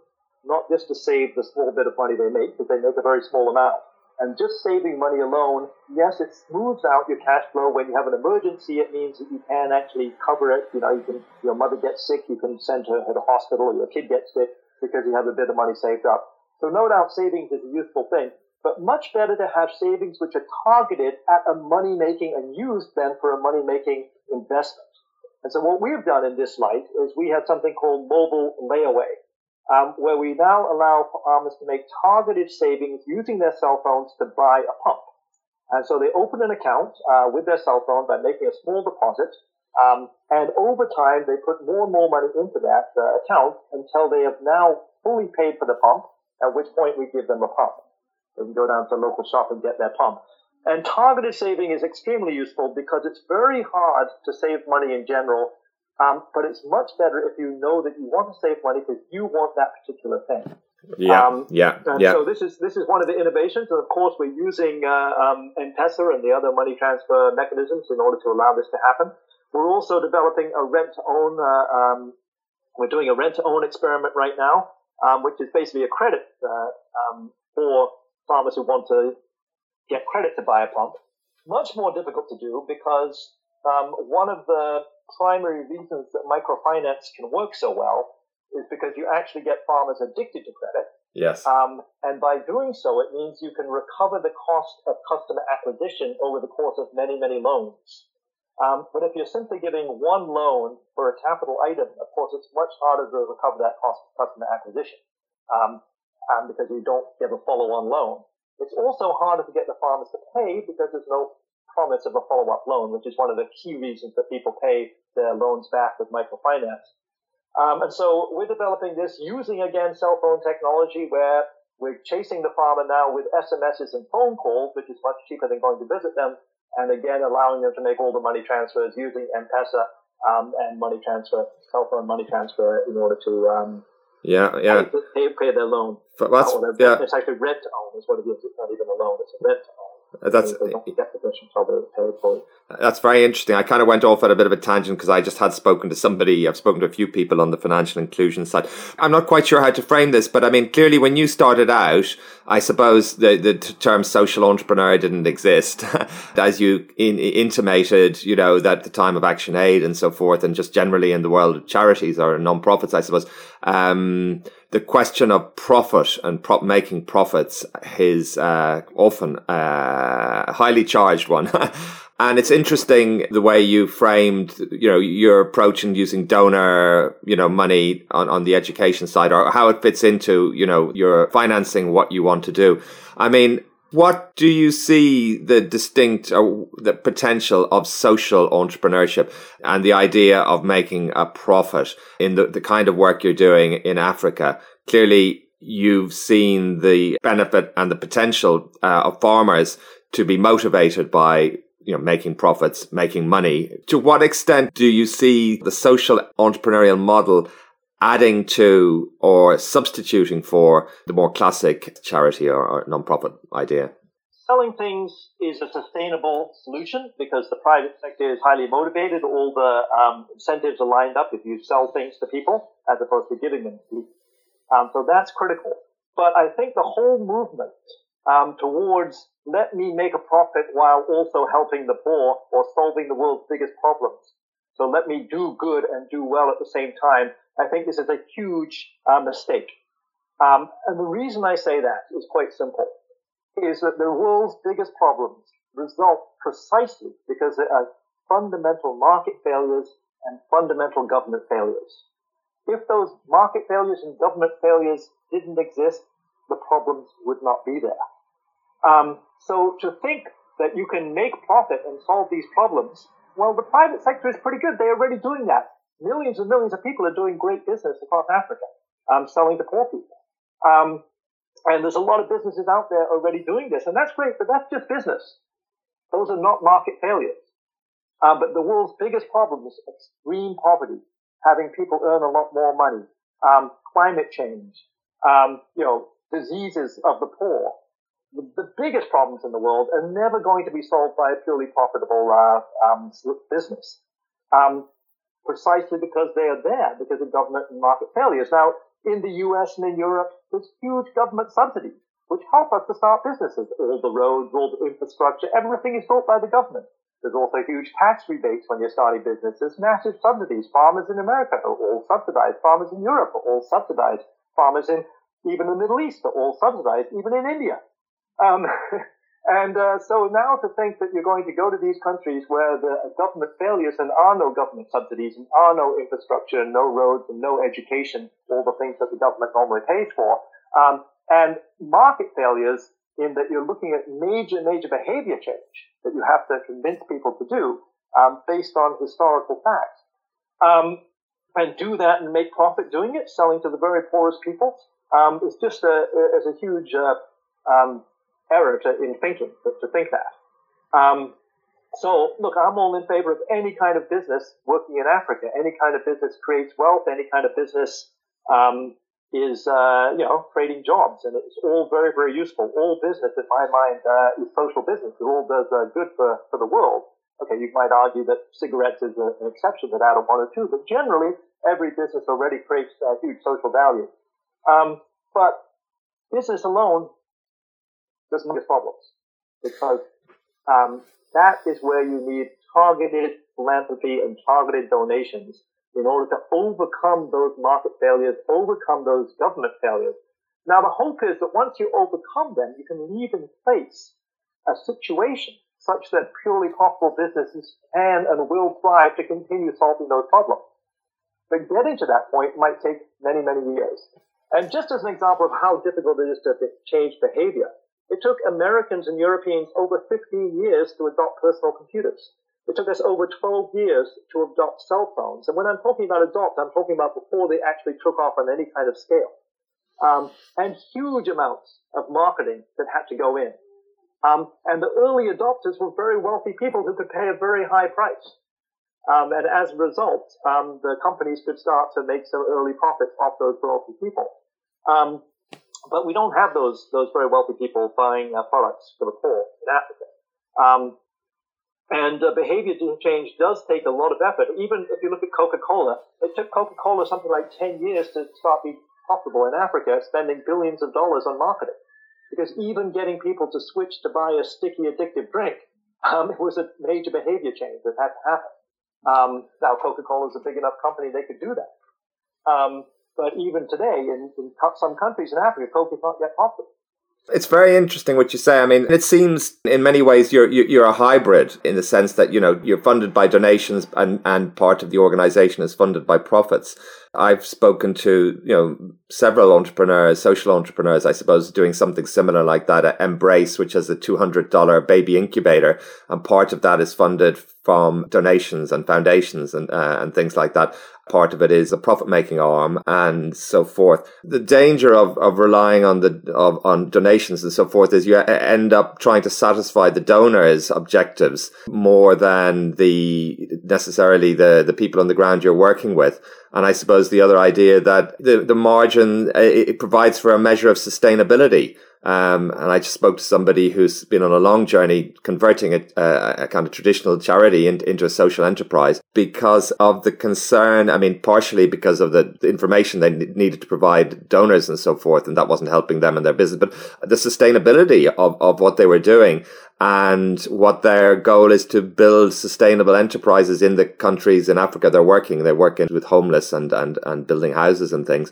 not just to save the small bit of money they make, because they make a very small amount. And just saving money alone, yes, it smooths out your cash flow. When you have an emergency, it means that you can actually cover it. You can, your mother gets sick, you can send her to the hospital, or your kid gets sick because you have a bit of money saved up. So no doubt savings is a useful thing, but much better to have savings which are targeted at a money-making and used than for a money-making investment. And so what we've done in this light is we have something called mobile layaway, where we now allow farmers to make targeted savings using their cell phones to buy a pump. And so they open an account with their cell phone by making a small deposit, and over time they put more and more money into that account until they have now fully paid for the pump, at which point we give them a pump. They can go down to a local shop and get their pump. And targeted saving is extremely useful because it's very hard to save money in general, but it's much better if you know that you want to save money because you want that particular thing. So this is one of the innovations, and of course we're using M-Pesa and the other money transfer mechanisms in order to allow this to happen. We're also developing a rent-to-own. We're doing a rent-to-own experiment right now, which is basically a credit for farmers who want to get credit to buy a pump. Much more difficult to do because one of the primary reasons that microfinance can work so well is because you actually get farmers addicted to credit. Yes. And by doing so, it means you can recover the cost of customer acquisition over the course of many, many loans. But if you're simply giving one loan for a capital item, of course, it's much harder to recover that cost of customer acquisition because you don't give a follow-on loan. It's also harder to get the farmers to pay because there's no promise of a follow-up loan, which is one of the key reasons that people pay their loans back with microfinance. And so we're developing this using, again, cell phone technology where we're chasing the farmer now with SMSs and phone calls, which is much cheaper than going to visit them, and, again, allowing them to make all the money transfers using M-Pesa and money transfer, cell phone money transfer in order to pay their loan. It's actually rent to own is what it is. It's not even a loan. It's a rent to own. That's very interesting. I kind of went off at a bit of a tangent because I just had spoken to a few people on the financial inclusion side. I'm not quite sure how to frame this, but I mean, clearly when you started out, I suppose the term social entrepreneur didn't exist. As you intimated, you know, that the time of ActionAid and so forth, and just generally in the world of charities or non-profits, I suppose, the question of profit and making profits is often a highly charged one. And it's interesting the way you framed, you know, your approach in using donor, you know, money on the education side, or how it fits into, you know, your financing what you want to do. I mean, what do you see the distinct or the potential of social entrepreneurship and the idea of making a profit in the kind of work you're doing in Africa? Clearly, you've seen the benefit and the potential of farmers to be motivated by, you know, making profits, making money. To what extent do you see the social entrepreneurial model adding to or substituting for the more classic charity or non-profit idea? Selling things is a sustainable solution because the private sector is highly motivated. All the incentives are lined up if you sell things to people as opposed to giving them to people. So that's critical. But I think the whole movement towards let me make a profit while also helping the poor or solving the world's biggest problems. So let me do good and do well at the same time. I think this is a huge mistake. And the reason I say that is quite simple, is that the world's biggest problems result precisely because there are fundamental market failures and fundamental government failures. If those market failures and government failures didn't exist, the problems would not be there. So to think that you can make profit and solve these problems, well, the private sector is pretty good. They're already doing that. Millions and millions of people are doing great business across Africa, selling to poor people. And there's a lot of businesses out there already doing this, and that's great, but that's just business. Those are not market failures. But the world's biggest problem is extreme poverty, having people earn a lot more money, climate change, you know, diseases of the poor. The biggest problems in the world are never going to be solved by a purely profitable business. Precisely because they are there, because of government and market failures. Now, in the US and in Europe, there's huge government subsidies, which help us to start businesses. All the roads, all the infrastructure, everything is built by the government. There's also huge tax rebates when you're starting businesses, massive subsidies. Farmers in America are all subsidized. Farmers in Europe are all subsidized. Farmers in even the Middle East are all subsidized, even in India. And so now to think that you're going to go to these countries where the government failures and are no government subsidies and are no infrastructure, no roads and no education, all the things that the government normally pays for, and market failures in that you're looking at major, major behavior change that you have to convince people to do based on historical facts. And do that and make profit doing it, selling to the very poorest people, is just a huge error in thinking, to think that. So, look, I'm all in favor of any kind of business working in Africa. Any kind of business creates wealth. Any kind of business is, creating jobs. And it's all very, very useful. All business, in my mind, is social business. It all does good for the world. Okay, you might argue that cigarettes is an exception to that, or one or two. But generally, every business already creates huge social value. But business alone doesn't get problems, because that is where you need targeted philanthropy and targeted donations in order to overcome those market failures, overcome those government failures. Now, the hope is that once you overcome them, you can leave in place a situation such that purely profitable businesses can and will thrive to continue solving those problems. But getting to that point might take many, many years. And just as an example of how difficult it is to change behavior, it took Americans and Europeans over 15 years to adopt personal computers. It took us over 12 years to adopt cell phones. And when I'm talking about adopt, I'm talking about before they actually took off on any kind of scale. And huge amounts of marketing that had to go in. And the early adopters were very wealthy people who could pay a very high price. And as a result, the companies could start to make some early profits off those wealthy people. But we don't have those very wealthy people buying products for the poor in Africa. And behavior change does take a lot of effort. Even if you look at Coca-Cola, it took Coca-Cola something like 10 years to start being profitable in Africa, spending billions of dollars on marketing. Because even getting people to switch to buy a sticky, addictive drink, it was a major behavior change that had to happen. Now, Coca-Cola is a big enough company, they could do that. But even today, in some countries in Africa, Coke is not yet popular. It's very interesting what you say. I mean, it seems in many ways you're a hybrid in the sense that, you know, you're funded by donations and part of the organization is funded by profits. I've spoken to, you know, several entrepreneurs, social entrepreneurs, I suppose, doing something similar like that at Embrace, which has a $200 baby incubator. And part of that is funded from donations and foundations and things like that. Part of it is a profit-making arm and so forth. The danger of relying on donations and so forth is you end up trying to satisfy the donor's objectives more than necessarily the people on the ground you're working with. And I suppose the other idea that the margin, it provides for a measure of sustainability. And I just spoke to somebody who's been on a long journey converting a kind of traditional charity into a social enterprise because of the concern. I mean, partially because of the information they needed to provide donors and so forth, and that wasn't helping them in their business, but the sustainability of what they were doing and what their goal is to build sustainable enterprises in the countries in Africa they're working with homeless and building houses and things.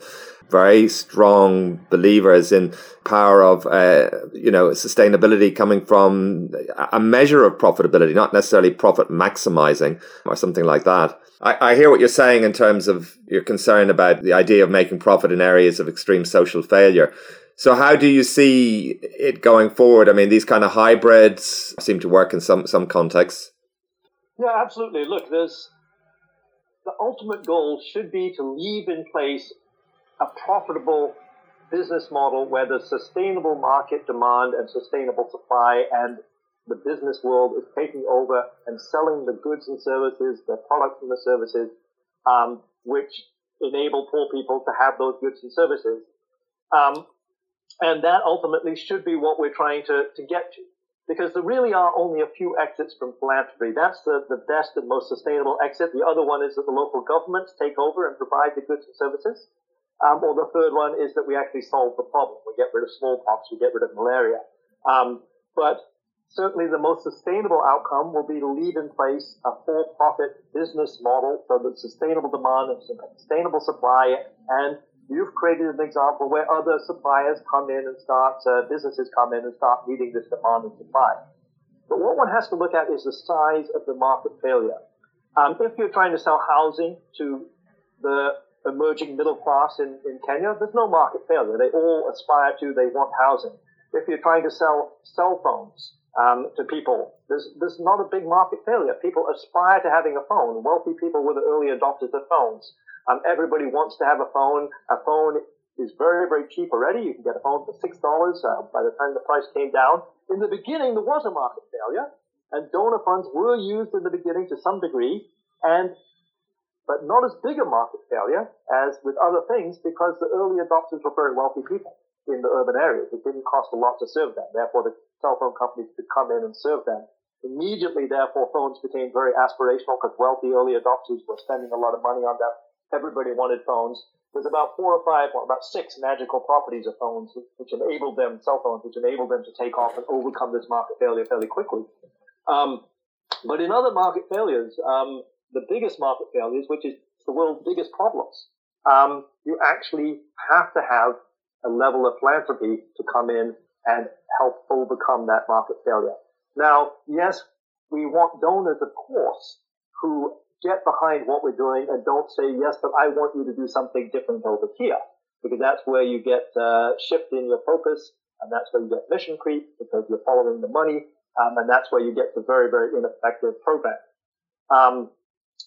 Very strong believers in power of, sustainability coming from a measure of profitability, not necessarily profit maximizing or something like that. I hear what you're saying in terms of your concern about the idea of making profit in areas of extreme social failure. So how do you see it going forward? I mean, these kind of hybrids seem to work in some contexts. Yeah, absolutely. Look, the ultimate goal should be to leave in place a profitable business model where there's sustainable market demand and sustainable supply, and the business world is taking over and selling the goods and services, the products and the services, which enable poor people to have those goods and services. And that ultimately should be what we're trying to get to, because there really are only a few exits from philanthropy. That's the best and most sustainable exit. The other one is that the local governments take over and provide the goods and services. Or the third one is that we actually solve the problem. We get rid of smallpox, we get rid of malaria. But certainly the most sustainable outcome will be to leave in place a for-profit business model so that sustainable demand and sustainable supply and you've created an example where other suppliers come in and start, businesses come in and start meeting this demand and supply. But what one has to look at is the size of the market failure. If you're trying to sell housing to the emerging middle class in Kenya, there's no market failure. They all aspire to, they want housing. If you're trying to sell cell phones to people, there's not a big market failure. People aspire to having a phone. Wealthy people were the early adopters of phones. Everybody wants to have a phone. A phone is very, very cheap already. You can get a phone for $6 by the time the price came down. In the beginning, there was a market failure, and donor funds were used in the beginning to some degree, but not as big a market failure as with other things because the early adopters were very wealthy people in the urban areas. It didn't cost a lot to serve them. Therefore, the cell phone companies could come in and serve them. Immediately, therefore, phones became very aspirational because wealthy early adopters were spending a lot of money on them. Everybody wanted phones. There's about about six magical properties of phones, cell phones, which enabled them to take off and overcome this market failure fairly quickly. But in other market failures, the biggest market failures, which is the world's biggest problems, you actually have to have a level of philanthropy to come in and help overcome that market failure. Now, yes, we want donors, of course, who get behind what we're doing and don't say, yes, but I want you to do something different over here, because that's where you get shift in your focus, and that's where you get mission creep, because you're following the money, and that's where you get the very, very ineffective program.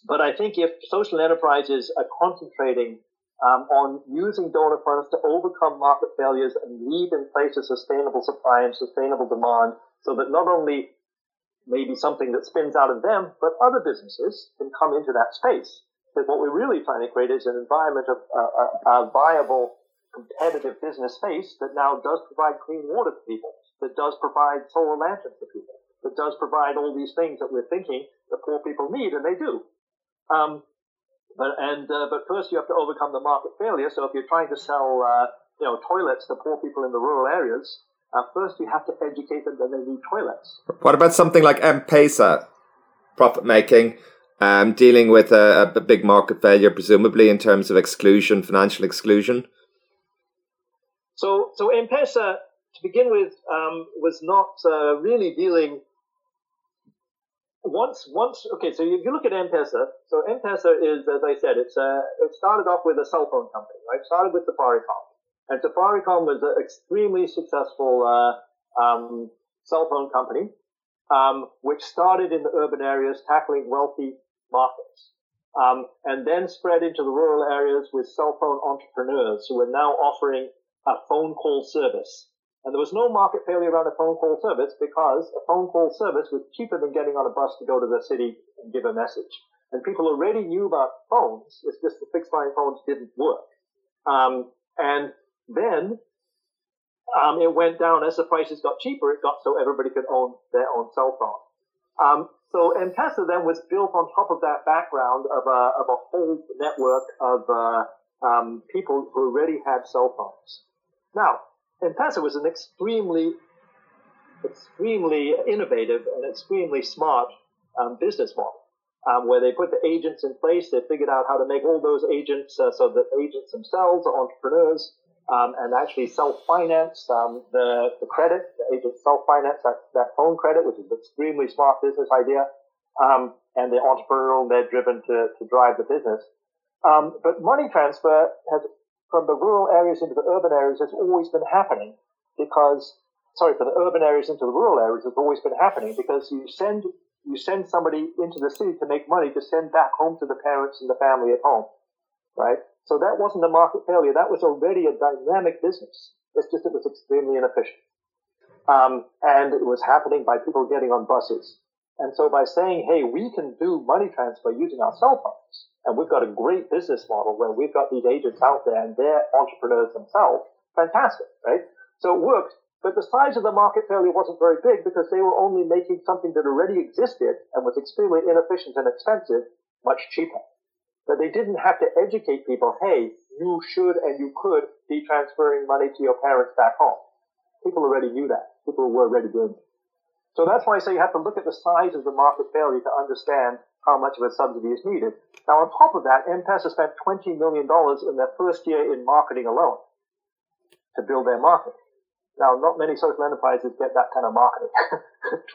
But I think if social enterprises are concentrating on using donor funds to overcome market failures and leave in place a sustainable supply and sustainable demand, so that not only maybe something that spins out of them, but other businesses can come into that space. Because what we're really trying to create is an environment of a viable, competitive business space that now does provide clean water to people, that does provide solar lanterns to people, that does provide all these things that we're thinking the poor people need, and they do. But first you have to overcome the market failure. So if you're trying to sell, toilets to poor people in the rural areas, first you have to educate them that they need toilets. What about something like M-Pesa, profit making, dealing with a big market failure, presumably in terms of exclusion, financial exclusion? So M-Pesa, to begin with, was not really dealing. So if you look at M-Pesa, so M-Pesa is, as I said, it started off with a cell phone company, right? It started with Safaricom. And Safaricom was an extremely successful cell phone company, which started in the urban areas tackling wealthy markets, and then spread into the rural areas with cell phone entrepreneurs who were now offering a phone call service. And there was no market failure around a phone call service because a phone call service was cheaper than getting on a bus to go to the city and give a message. And people already knew about phones. It's just the fixed line phones didn't work. And then it went down as the prices got cheaper. It got so everybody could own their own cell phone. So M-Pesa then was built on top of that background of a whole network of people who already had cell phones. Now, M-Pesa was an extremely, extremely innovative and extremely smart business model, where they put the agents in place. They figured out how to make all those agents so that agents themselves are entrepreneurs and actually self-finance the credit. The agents self-finance that phone credit, which is an extremely smart business idea, and they're entrepreneurial and they're driven to drive the business. But money transfer from the rural areas into the urban areas has always been happening from the urban areas into the rural areas has always been happening because you send somebody into the city to make money to send back home to the parents and the family at home, right? So that wasn't a market failure. That was already a dynamic business. It's just it was extremely inefficient. And it was happening by people getting on buses. And so by saying, hey, we can do money transfer using our cell phones, and we've got a great business model where we've got these agents out there and they're entrepreneurs themselves, fantastic, right? So it worked, but the size of the market failure wasn't very big because they were only making something that already existed and was extremely inefficient and expensive, much cheaper. But they didn't have to educate people, hey, you should and you could be transferring money to your parents back home. People already knew that. People were already doing it. So that's why I say you have to look at the size of the market failure to understand how much of a subsidy is needed. Now, on top of that, M-Pesa spent $20 million in their first year in marketing alone to build their market. Now, not many social enterprises get that kind of marketing,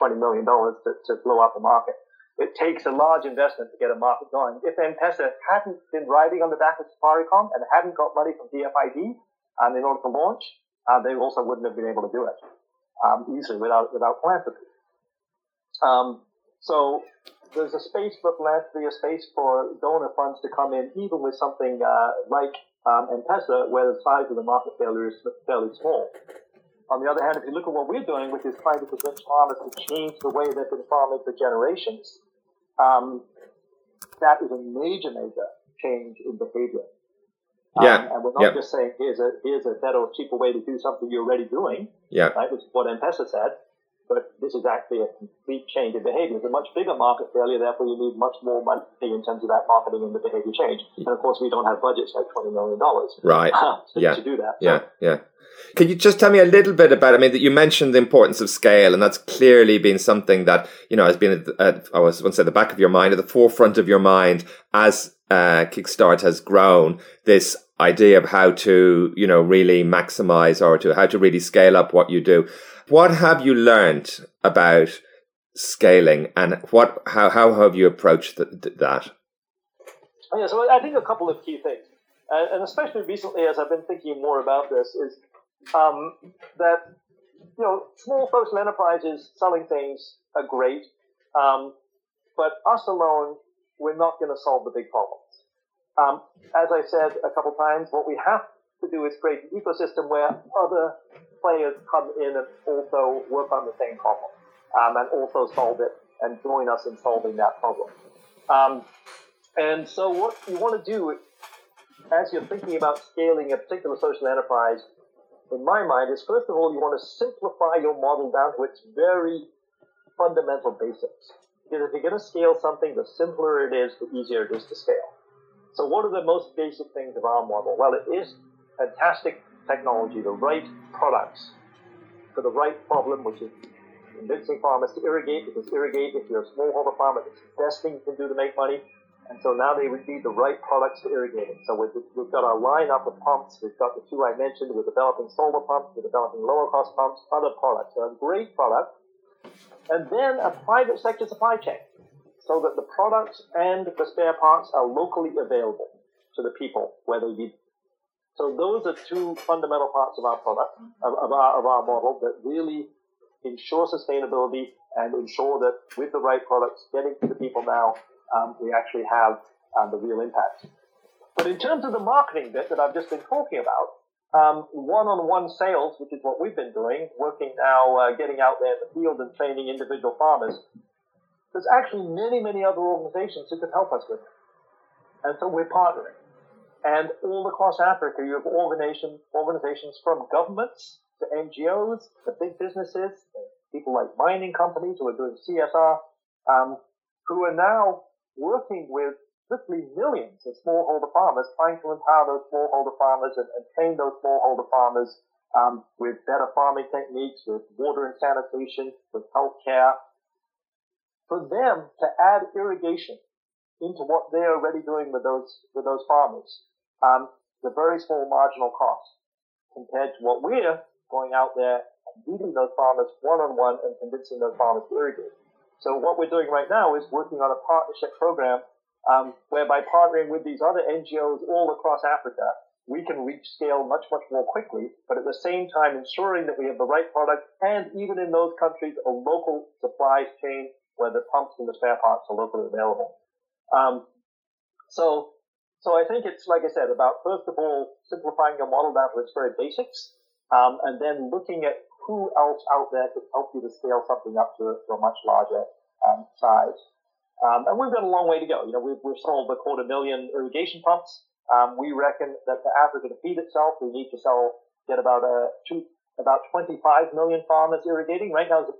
$20 million to blow up the market. It takes a large investment to get a market going. If M-Pesa hadn't been riding on the back of Safaricom and hadn't got money from DFID in order to launch, they also wouldn't have been able to do it easily without philanthropy. So there's a space for philanthropy, a space for donor funds to come in, even with something like M-Pesa, where the size of the market failure is fairly small. On the other hand, if you look at what we're doing, which is trying to convince farmers to change the way they've been farming for generations, that is a major change in behavior. And we're not just saying, here's a better, cheaper way to do something you're already doing, right, which is what M-Pesa said, but this is actually a complete change in behavior. It's a much bigger market failure, therefore you need much more money in terms of that marketing and the behavior change. And, of course, we don't have budgets like $20 million to do that. Can you just tell me a little bit about, I mean, that you mentioned the importance of scale, and that's clearly been something that, you know, has been at the back of your mind, at the forefront of your mind as Kickstart has grown, this idea of how to, you know, really maximize or to how to really scale up what you do. What have you learned about scaling, and how have you approached that? Yeah, so I think a couple of key things, and especially recently as I've been thinking more about this, is that, you know, small social enterprises selling things are great, but us alone, we're not going to solve the big problems. As I said a couple times, what we have to do is create an ecosystem where other players come in and also work on the same problem and also solve it and join us in solving that problem. And so what you want to do as you're thinking about scaling a particular social enterprise, in my mind, is first of all, you want to simplify your model down to its very fundamental basics. Because if you're going to scale something, the simpler it is, the easier it is to scale. So what are the most basic things of our model? Well, it is fantastic technology, the right products for the right problem, which is convincing farmers to irrigate, because irrigate, if you're a smallholder farmer, it's the best thing you can do to make money. And so now they would need the right products for irrigating. So we've got our lineup of pumps. We've got the two I mentioned. We're developing solar pumps. We're developing lower-cost pumps, other products. So a great product. And then a private sector supply chain, so that the products and the spare parts are locally available to the people where they need them. So those are two fundamental parts of our product, of our model, that really ensure sustainability and ensure that with the right products getting to the people now, we actually have the real impact. But in terms of the marketing bit that I've just been talking about, one-on-one sales, which is what we've been doing, working now, getting out there in the field and training individual farmers, there's actually many, many other organizations who could help us with it. And so we're partnering. And all across Africa, you have organizations from governments to NGOs to big businesses, people like mining companies who are doing CSR, who are now working with literally millions of smallholder farmers, trying to empower those smallholder farmers and train those smallholder farmers with better farming techniques, with water and sanitation, with healthcare. For them to add irrigation into what they're already doing with those farmers, the very small marginal cost compared to what we're going out there and meeting those farmers one-on-one and convincing those farmers to irrigate. So what we're doing right now is working on a partnership program whereby partnering with these other NGOs all across Africa, we can reach scale much, much more quickly, but at the same time ensuring that we have the right product and even in those countries a local supply chain where the pumps and the spare parts are locally available. So I think it's, like I said, about, first of all, simplifying your model down to its very basics, and then looking at who else out there could help you to scale something up to a much larger size. And we've got a long way to go. You know, we've sold 250,000 irrigation pumps. We reckon that for Africa to feed itself, we need to get about 25 million farmers irrigating. Right now,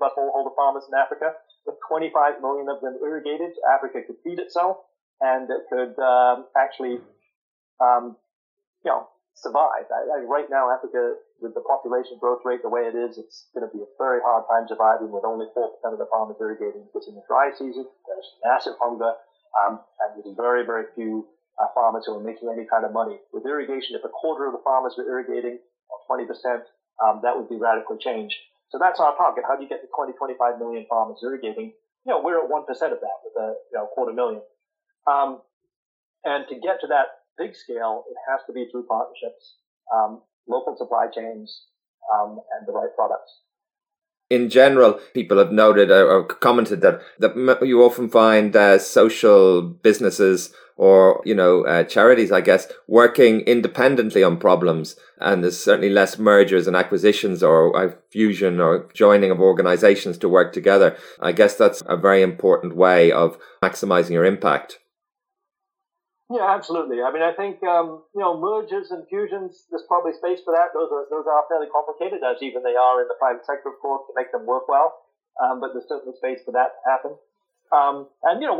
plus all the farmers in Africa, with 25 million of them irrigated, Africa could feed itself, and it could actually, survive. Right now, Africa, with the population growth rate the way it is, it's going to be a very hard time surviving with only 4% of the farmers irrigating because in the dry season, there's massive hunger, and there's very, very few farmers who are making any kind of money. With irrigation, if a quarter of the farmers were irrigating, or 20%, that would be radically changed. So that's our target. How do you get the 20, 25 million farmers irrigating? You know, we're at 1% of that with a quarter million. And to get to that big scale, it has to be through partnerships, local supply chains, and the right products. In general, people have noted or commented that you often find social businesses or, charities, I guess, working independently on problems. And there's certainly less mergers and acquisitions or fusion or joining of organizations to work together. I guess that's a very important way of maximizing your impact. Yeah, absolutely. I mean, I think, mergers and fusions, there's probably space for that. Those are fairly complicated, as even they are in the private sector, of course, to make them work well. But there's certainly space for that to happen.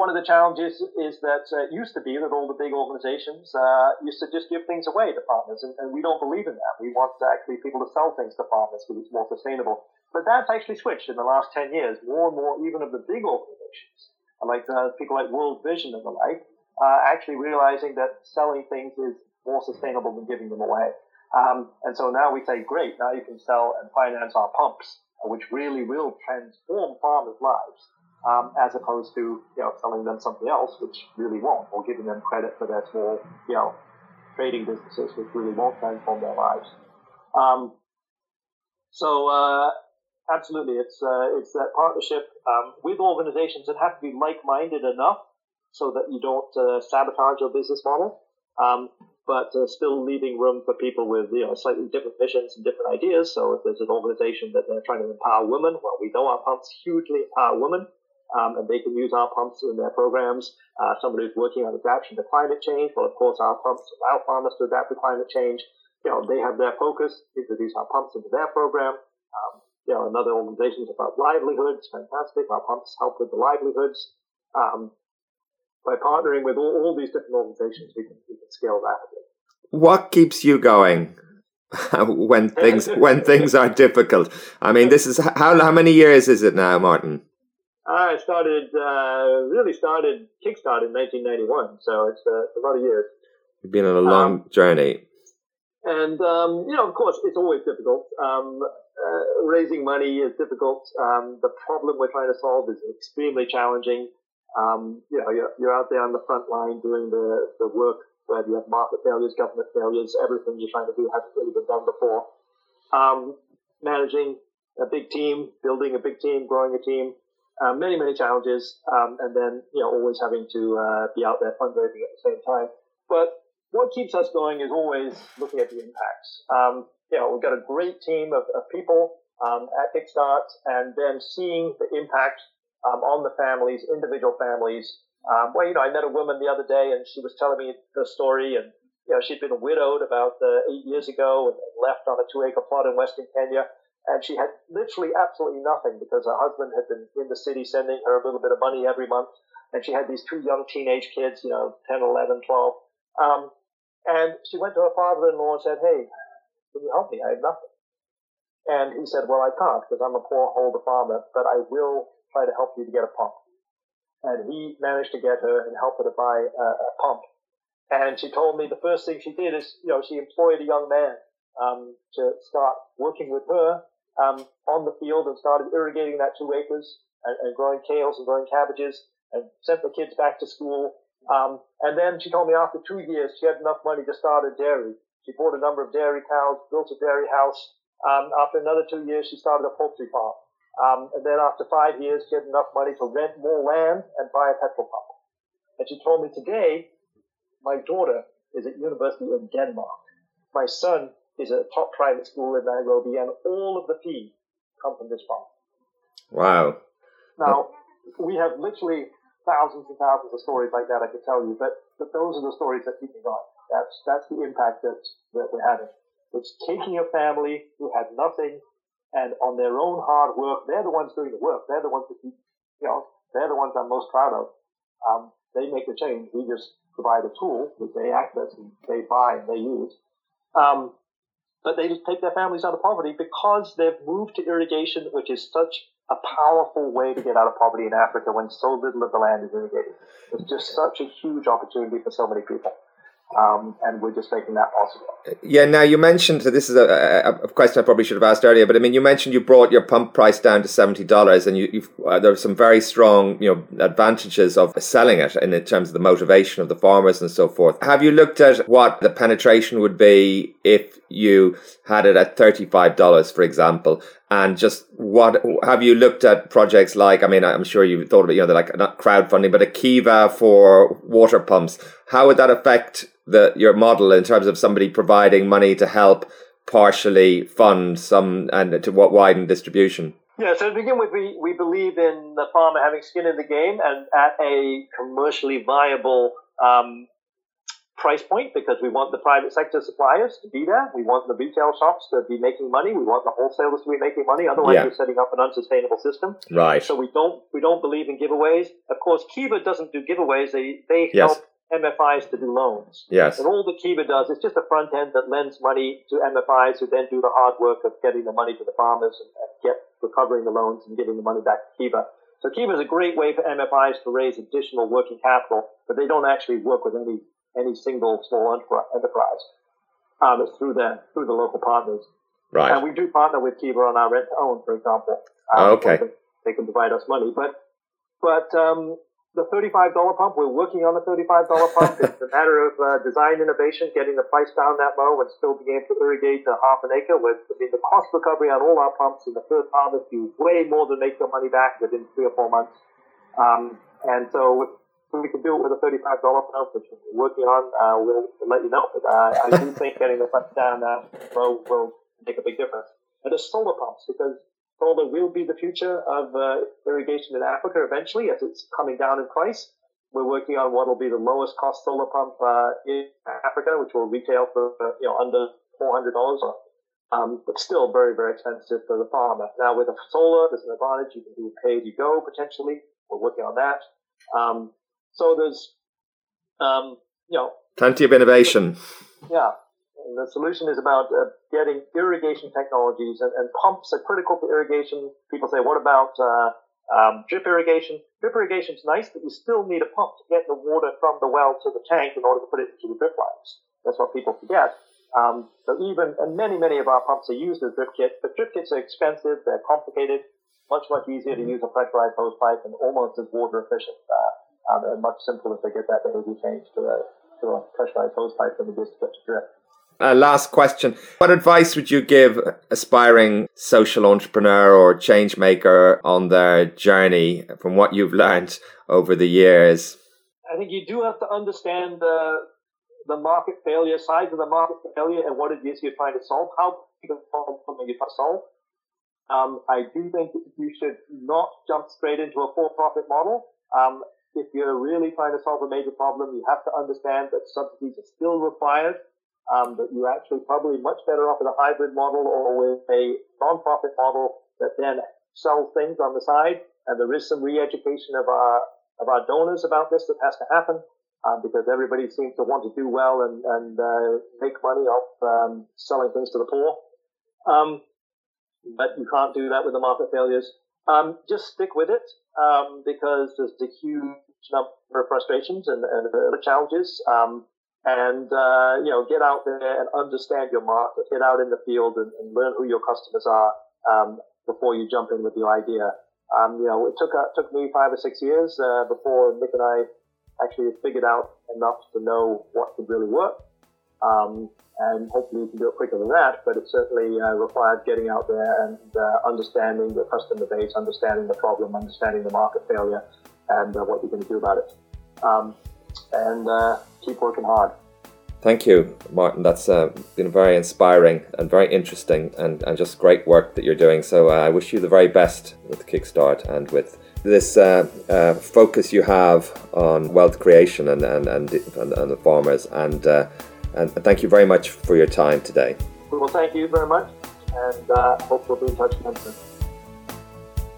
One of the challenges is that it used to be that all the big organizations used to just give things away to partners, and we don't believe in that. We want actually people to sell things to partners because it's more sustainable. But that's actually switched in the last 10 years. More and more, even of the big organizations, like people like World Vision and the like, actually realizing that selling things is more sustainable than giving them away. And so now we say, great, now you can sell and finance our pumps, which really will transform farmers' lives, as opposed to, selling them something else, which really won't, or giving them credit for their small, trading businesses, which really won't transform their lives. Absolutely, it's that partnership with organizations that have to be like-minded enough so that you don't sabotage your business model, but still leaving room for people with slightly different visions and different ideas. So if there's an organization that they're trying to empower women, well, we know our pumps hugely empower women, and they can use our pumps in their programs. Somebody who's working on adaptation to climate change, well, of course, our pumps allow farmers to adapt to climate change. They have their focus, introduce our pumps into their program. Another organization is about livelihoods, fantastic. Our pumps help with the livelihoods. By partnering with all these different organizations, we can scale rapidly. What keeps you going when things are difficult? I mean, this is how many years is it now, Martin? I started Kickstart in 1991, so it's a lot of years. You've been on a long journey. And, of course, it's always difficult. Raising money is difficult. The problem we're trying to solve is extremely challenging. You're out there on the front line doing the work where you have market failures, government failures, everything you're trying to do hasn't really been done before. Managing a big team, building a big team, growing a team, many, many challenges, and then, always having to be out there fundraising at the same time. But what keeps us going is always looking at the impacts. We've got a great team of people at Kickstart, and then seeing the impact on the families, individual families. I met a woman the other day and she was telling me the story, and, she'd been widowed about 8 years ago and left on a 2-acre plot in Western Kenya. And she had literally absolutely nothing because her husband had been in the city sending her a little bit of money every month. And she had these two young teenage kids, 10, 11, 12. And she went to her father-in-law and said, "Hey, can you help me? I have nothing." And he said, "Well, I can't because I'm a poor holder farmer, but I will try to help you to get a pump." And he managed to get her and help her to buy a pump. And she told me the first thing she did is, she employed a young man to start working with her on the field and started irrigating that 2 acres and growing kales and growing cabbages and sent the kids back to school. And then she told me after 2 years, she had enough money to start a dairy. She bought a number of dairy cows, built a dairy house. After another 2 years, she started a poultry farm. And then after 5 years, she had enough money to rent more land and buy a petrol pump. And she told me today, my daughter is at university in Denmark. My son is at a top private school in Nairobi, and all of the fees come from this farm. Wow. Now, we have literally thousands and thousands of stories like that I could tell you, but those are the stories that keep me going. That's the impact that we're having. It's taking a family who had nothing, and on their own hard work, they're the ones doing the work. They're the ones that they're the ones I'm most proud of. They make the change. We just provide a tool that they access and they buy and they use. But they just take their families out of poverty because they've moved to irrigation, which is such a powerful way to get out of poverty in Africa when so little of the land is irrigated. It's just such a huge opportunity for so many people. And we're just making that possible. Yeah, now you mentioned, so this is a question I probably should have asked earlier, but I mean, you mentioned you brought your pump price down to $70 and you've there are some very strong, advantages of selling it in terms of the motivation of the farmers and so forth. Have you looked at what the penetration would be if you had it at $35, for example? And just what have you looked at projects like? I mean, I'm sure you thought about, like not crowdfunding, but a Kiva for water pumps. How would that affect your model in terms of somebody providing money to help partially fund some and to widen distribution? Yeah, so to begin with, we believe in the farmer having skin in the game and at a commercially viable price point, because we want the private sector suppliers to be there. We want the retail shops to be making money. We want the wholesalers to be making money. Otherwise, you're setting up an unsustainable system. Right. So we don't believe in giveaways. Of course, Kiva doesn't do giveaways. They help MFIs to do loans. Yes. And all that Kiva does is just a front end that lends money to MFIs who then do the hard work of getting the money to the farmers and recovering the loans and giving the money back to Kiva. So Kiva is a great way for MFIs to raise additional working capital, but they don't actually work with any single small enterprise. It's through the local partners. Right. And we do partner with Kiva on our rent-to-own, for example. Okay. They can provide us money. But the $35 pump, we're working on the $35 pump. It's a matter of design innovation, getting the price down that low and still being able to irrigate half an acre. The cost recovery on all our pumps in the first harvest, you way more than make your money back within 3 or 4 months. And so we can do it with a $35 pump, which we're working on. We'll let you know. But I do think getting the price down will make a big difference. And the solar pumps, because solar will be the future of irrigation in Africa eventually, as it's coming down in price. We're working on what will be the lowest cost solar pump in Africa, which will retail for under $400, but still very, very expensive for the farmer. Now, with a solar, there's an advantage. You can do pay-as-you-go potentially. We're working on that. So there's, plenty of innovation. Yeah. And the solution is about getting irrigation technologies, and pumps are critical to irrigation. People say, what about drip irrigation? Drip irrigation is nice, but you still need a pump to get the water from the well to the tank in order to put it into the drip lines. That's what people forget. So many of our pumps are used as drip kits, but drip kits are expensive, they're complicated, much easier to use a pressurized hose pipe and almost as water efficient, and much simpler if they get that behavior change to a pressurized hose pipe than it is to get to drip. Last question. What advice would you give aspiring social entrepreneur or change maker on their journey from what you've learned over the years? I think you do have to understand the market failure, size of the market failure, and what it is you're trying to solve, how big a problem you're trying to solve. I do think you should not jump straight into a for-profit model. If you're really trying to solve a major problem, you have to understand that subsidies are still required. But you're actually probably much better off with a hybrid model or with a non-profit model that then sells things on the side. And there is some re-education of our donors about this that has to happen, because everybody seems to want to do well and make money off selling things to the poor. But you can't do that with the market failures. Just stick with it, because there's a huge number of frustrations and other challenges. And get out there and understand your market. Get out in the field and learn who your customers are before you jump in with your idea. It took me 5 or 6 years before Nick and I actually figured out enough to know what could really work. And hopefully you can do it quicker than that, but it certainly required getting out there and understanding the customer base, understanding the problem, understanding the market failure, and what you're going to do about it. And keep working hard. Thank you, Martin. That's been very inspiring and very interesting and just great work that you're doing. So I wish you the very best with Kickstart and with this focus you have on wealth creation and the farmers. And thank you very much for your time today. Well, thank you very much, and hope we'll be in touch again soon.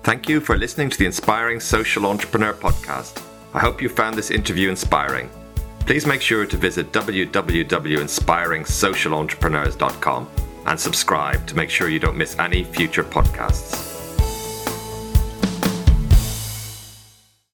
Thank you for listening to the Inspiring Social Entrepreneur Podcast. I hope you found this interview inspiring. please make sure to visit www.inspiringsocialentrepreneurs.com and subscribe to make sure you don't miss any future podcasts.